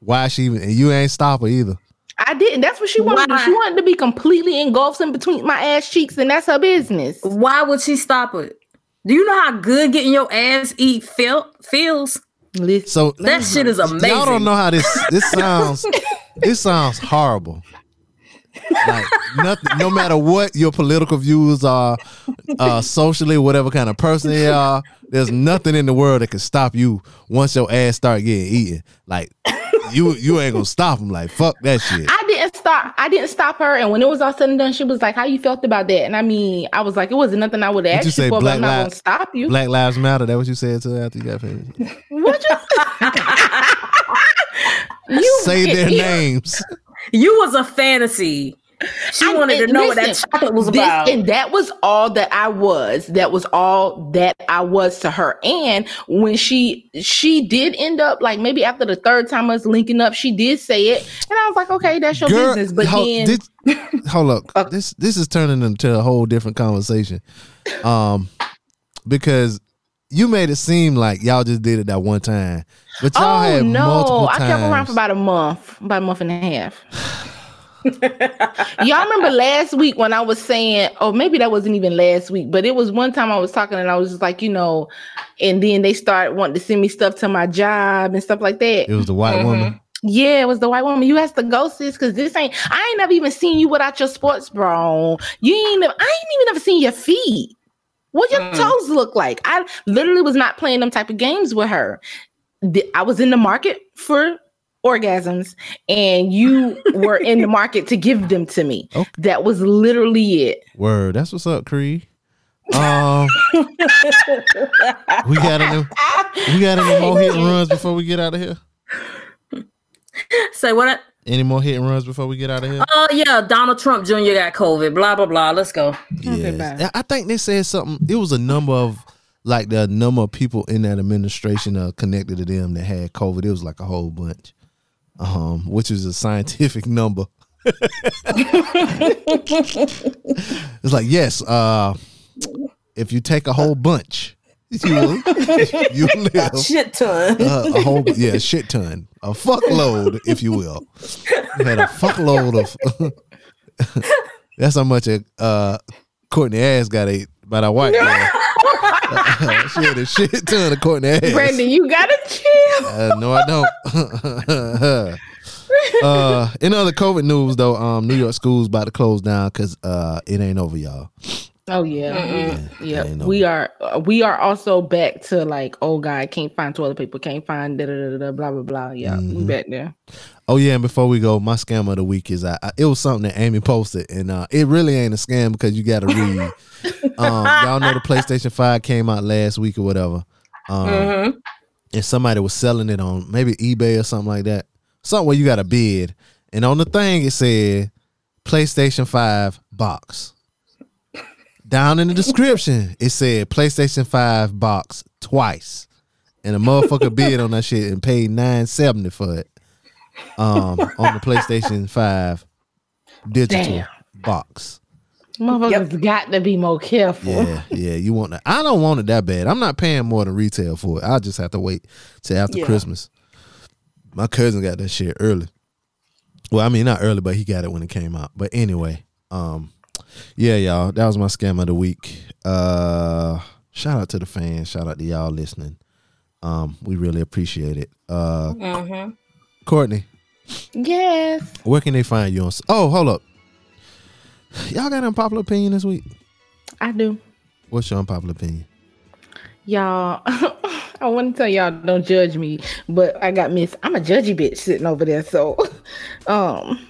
Why is she even?" And you ain't stop her either. I didn't. That's what she wanted. Why? She wanted to be completely engulfed in between my ass cheeks, and that's her business. Why would she stop it? Do you know how good getting your ass eat feel feels? Listen, so that shit is amazing. Y'all don't know how this this sounds. This sounds horrible. Like nothing, no matter what your political views are, uh, socially, whatever kind of person you are, there's nothing in the world that can stop you once your ass start getting eaten. Like you, you ain't gonna stop them. Like fuck that shit. I didn't stop. I didn't stop her. And when it was all said and done, she was like, "How you felt about that?" And I mean, I was like, "It wasn't nothing I would ask you, you for, but I'm not gonna stop you." Black Lives Matter. That what you said to her after you got finished? What you, you say their you. names. You was a fantasy. She wanted I, to know listen, what that chocolate was about. This, and that was all that I was. That was all that I was to her. And when she she did end up, like maybe after the third time us linking up, she did say it. And I was like, okay, that's your Girl, business. But ho- then this, hold up. Uh, this this is turning into a whole different conversation. Um because you made it seem like y'all just did it that one time. But y'all oh, had no. multiple times. I kept around for about a month, about a month and a half. Y'all remember last week when I was saying, oh, maybe that wasn't even last week, but it was one time I was talking and I was just like, you know, and then they started wanting to send me stuff to my job and stuff like that. It was the white mm-hmm. woman. Yeah, it was the white woman. You has to go, sis, because this ain't, I ain't never even seen you without your sports bra on. You ain't, I ain't even never seen your feet. What your mm. toes look like. I literally was not playing them type of games with her. I was in the market for orgasms and you were in the market to give them to me. Okay. That was literally it. Word. That's what's up, Creed. Um, we got any we got any more hit and runs before we get out of here? Say what? I, any more hit and runs before we get out of here? Oh uh, yeah, Donald Trump Junior got COVID. Blah blah blah. Let's go. Yes. Okay, I think they said something. It was a number of like the number of people in that administration uh, connected to them that had COVID. It was like a whole bunch. Um, which is a scientific number. It's like, yes, uh, if you take a whole bunch, you will, you will live. Shit ton. Uh, a whole, yeah, shit ton. A fuckload, if you will. You had a fuckload of... That's how much a, uh, Courtney ass got ate by that white man. She had a shit ton of Courtney ass. Brandon, you gotta chill. Uh, no, I don't. uh, in other COVID news, though, um, New York schools about to close down because uh, it ain't over, y'all. Oh yeah, mm-hmm. yeah. yeah. We are we are also back to like, oh god, can't find toilet paper, can't find da da da da blah blah blah. Yeah, mm-hmm. we back there. Oh yeah, and before we go, my scam of the week is I, I it was something that Amy posted, and uh, it really ain't a scam because you got to read. Um, y'all know the PlayStation five came out last week or whatever, um, mm-hmm. and somebody was selling it on maybe eBay or something like that, something where you got a bid, and on the thing it said PlayStation five box. Down in the description it said PlayStation five box twice, and a motherfucker bid on that shit and paid nine seventy for it, um, on the PlayStation five digital Damn. box. Motherfuckers yep. got to be more careful. Yeah, yeah. You want to? I don't want it that bad. I'm not paying more than retail for it. I'll just have to wait till after yeah. Christmas. My cousin got that shit early. Well, I mean, not early, but he got it when it came out. But anyway, um, yeah, y'all. That was my scam of the week. Uh, shout out to the fans. Shout out to y'all listening. Um, we really appreciate it. Uh, mm-hmm. Courtney. Yes. Where can they find you on? Oh, hold up. Y'all got an unpopular opinion this week? I do. What's your unpopular opinion? Y'all, I want to tell y'all don't judge me, but I got Miss, I'm a judgy bitch sitting over there. So, um,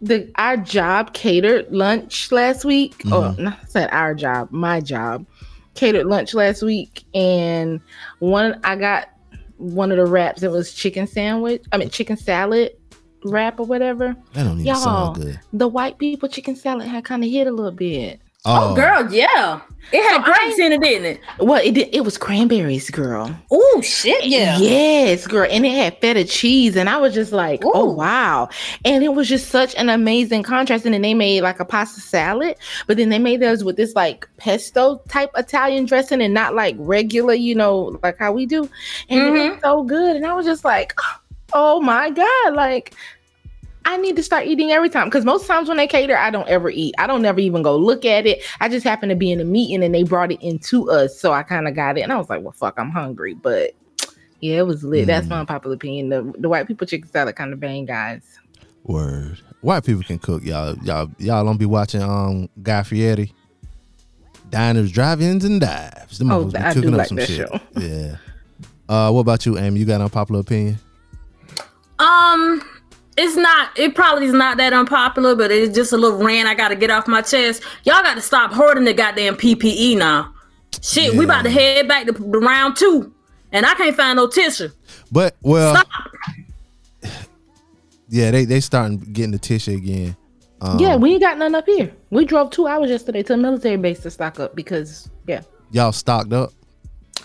the our job catered lunch last week. Mm-hmm. Oh, no, I said our job, my job catered lunch last week, and one I got one of the wraps. It was chicken sandwich. I mean, chicken salad. Wrap or whatever. That don't even Y'all, sound good. The white people chicken salad had kind of hit a little bit. Oh, oh girl, yeah. It had so grapes in it, didn't it? Well, it did, it was cranberries, girl. Oh shit, yeah. Yes, girl. And it had feta cheese. And I was just like, Ooh. oh wow. And it was just such an amazing contrast. And then they made like a pasta salad, but then they made those with this like pesto type Italian dressing and not like regular, you know, like how we do. And mm-hmm. it was so good. And I was just like, oh my god, like I need to start eating every time, because most times when they cater, I don't ever eat. I don't never even go look at it. I just happen to be in a meeting and they brought it into us, so I kind of got it and I was like, well fuck, I'm hungry. But yeah, it was lit. Mm. That's my unpopular opinion. The, the white people chicken salad kind of bang, guys. Word. White people can cook, y'all. Y'all, y'all don't be watching um Guy Fieri. Diners, drive-ins, and dives. Them oh, I do like that shit. show. Yeah. Uh, what about you, Amy? You got an unpopular opinion? Um, it's not, it probably is not that unpopular, but it's just a little rant I gotta get off my chest. Y'all gotta stop hoarding the goddamn P P E now. Shit, yeah. We about to head back to round two, and I can't find no tissue. But, well, stop. Yeah, they, they starting getting the tissue again. Um, yeah, we ain't got none up here. We drove two hours yesterday to a military base to stock up because, yeah. Y'all stocked up?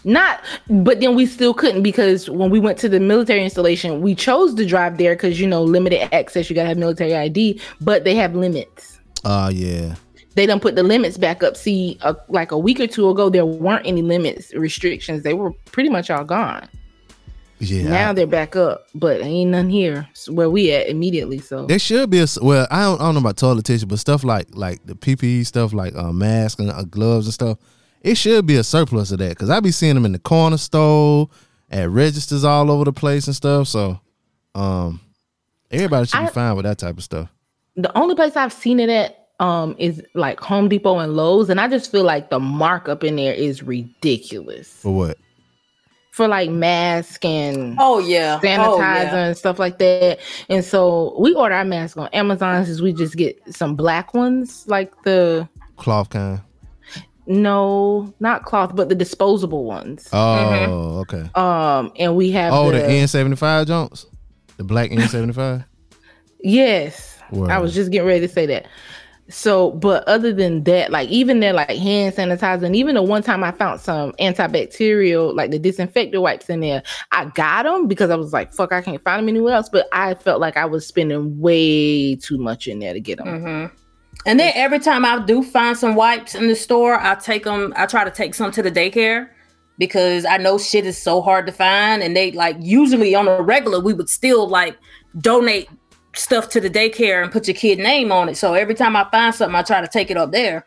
Not, but then we still couldn't because when we went to the military installation, we chose to drive there because, you know, limited access. You got to have military I D, but they have limits. Oh, uh, yeah. They done put the limits back up. See, uh, like a week or two ago, there weren't any limits, restrictions. They were pretty much all gone. Yeah. Now I, they're back up, but ain't none here where we at immediately. So there should be a well. I don't, I don't know about toilet tissue, but stuff like like the P P E stuff, like uh, masks and uh, gloves and stuff. It should be a surplus of that because I be seeing them in the corner store at registers all over the place and stuff. So um, everybody should be I, fine with that type of stuff. The only place I've seen it at. Um, is like Home Depot and Lowe's, and I just feel like the markup in there is ridiculous. For what? For like mask and oh yeah, sanitizer oh, yeah. and stuff like that. And so we order our mask on Amazon since we just get some black ones, like the cloth kind. No, not cloth, but the disposable ones. Oh, mm-hmm. okay. Um, and we have oh the, the N seventy-five Jones, the black N seventy-five. Yes, wow. I was just getting ready to say that. So, but other than that, like even their like hand sanitizer, and even the one time I found some antibacterial, like the disinfectant wipes in there, I got them because I was like, fuck, I can't find them anywhere else. But I felt like I was spending way too much in there to get them. Mm-hmm. And then every time I do find some wipes in the store, I take them, I try to take some to the daycare because I know shit is so hard to find. And they like usually on a regular, we would still like donate stuff to the daycare and put your kid name on it. So every time I find something, I try to take it up there.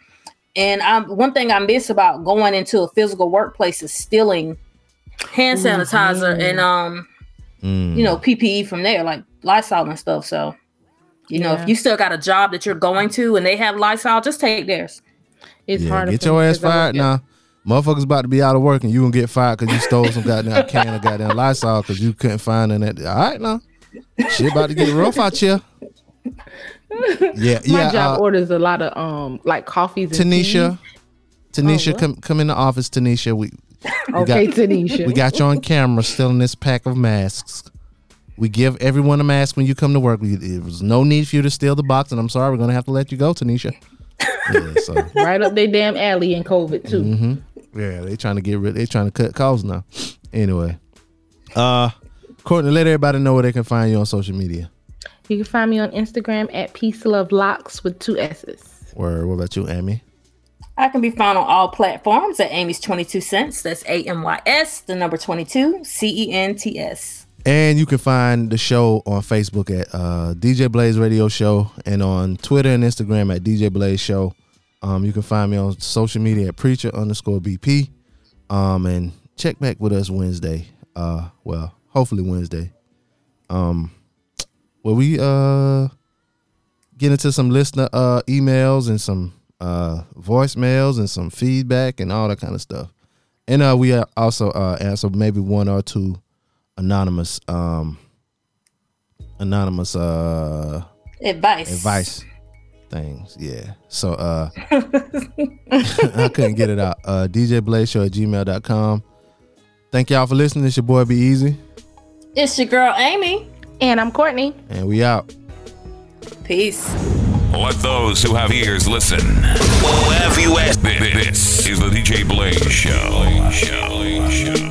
And I one thing I miss about going into a physical workplace is stealing hand sanitizer mm-hmm. and um, mm. you know, P P E from there, like Lysol and stuff. So, you yeah. know, if you still got a job that you're going to and they have Lysol, just take theirs. It's yeah, hard. Get your ass fired now. Nah, motherfuckers about to be out of work and you gonna get fired because you stole some goddamn can of goddamn Lysol because you couldn't find it. At the, all right now. Shit about to get rough out here. Yeah, yeah. My job uh, orders a lot of um, like coffees. And Tanisha, tea. Tanisha, oh, come come in the office, Tanisha. We, we okay, got, Tanisha. We got you on camera stealing this pack of masks. We give everyone a mask when you come to work. There was no need for you to steal the box, and I'm sorry, we're gonna have to let you go, Tanisha. Yeah, so. Right up their damn alley in COVID too. Mm-hmm. Yeah, they trying to get rid. They trying to cut costs now. Anyway, uh. Courtney, let everybody know where they can find you on social media. You can find me on Instagram at Peace Love Locks with two S's. Word. What about you, Amy? I can be found on all platforms at Amy's twenty-two cents. That's A M Y S, the number twenty-two, C E N T S. And you can find the show on Facebook at uh, D J Blaze Radio Show and on Twitter and Instagram at D J Blaze Show. Um, you can find me on social media at Preacher underscore B P. Um, and check back with us Wednesday. Uh, well, Hopefully Wednesday. Um, where we uh get into some listener uh emails and some uh voicemails and some feedback and all that kind of stuff. And uh we also uh answer maybe one or two anonymous um anonymous uh advice advice things. Yeah. So uh I couldn't get it out. Uh D J Blaze Show at gmail dot com. Thank y'all for listening. It's your boy Be Easy. It's your girl, Amy. And I'm Courtney. And we out. Peace. Let those who have ears listen. Whoever you ask, this is the D J Blaze Show. Show. Show.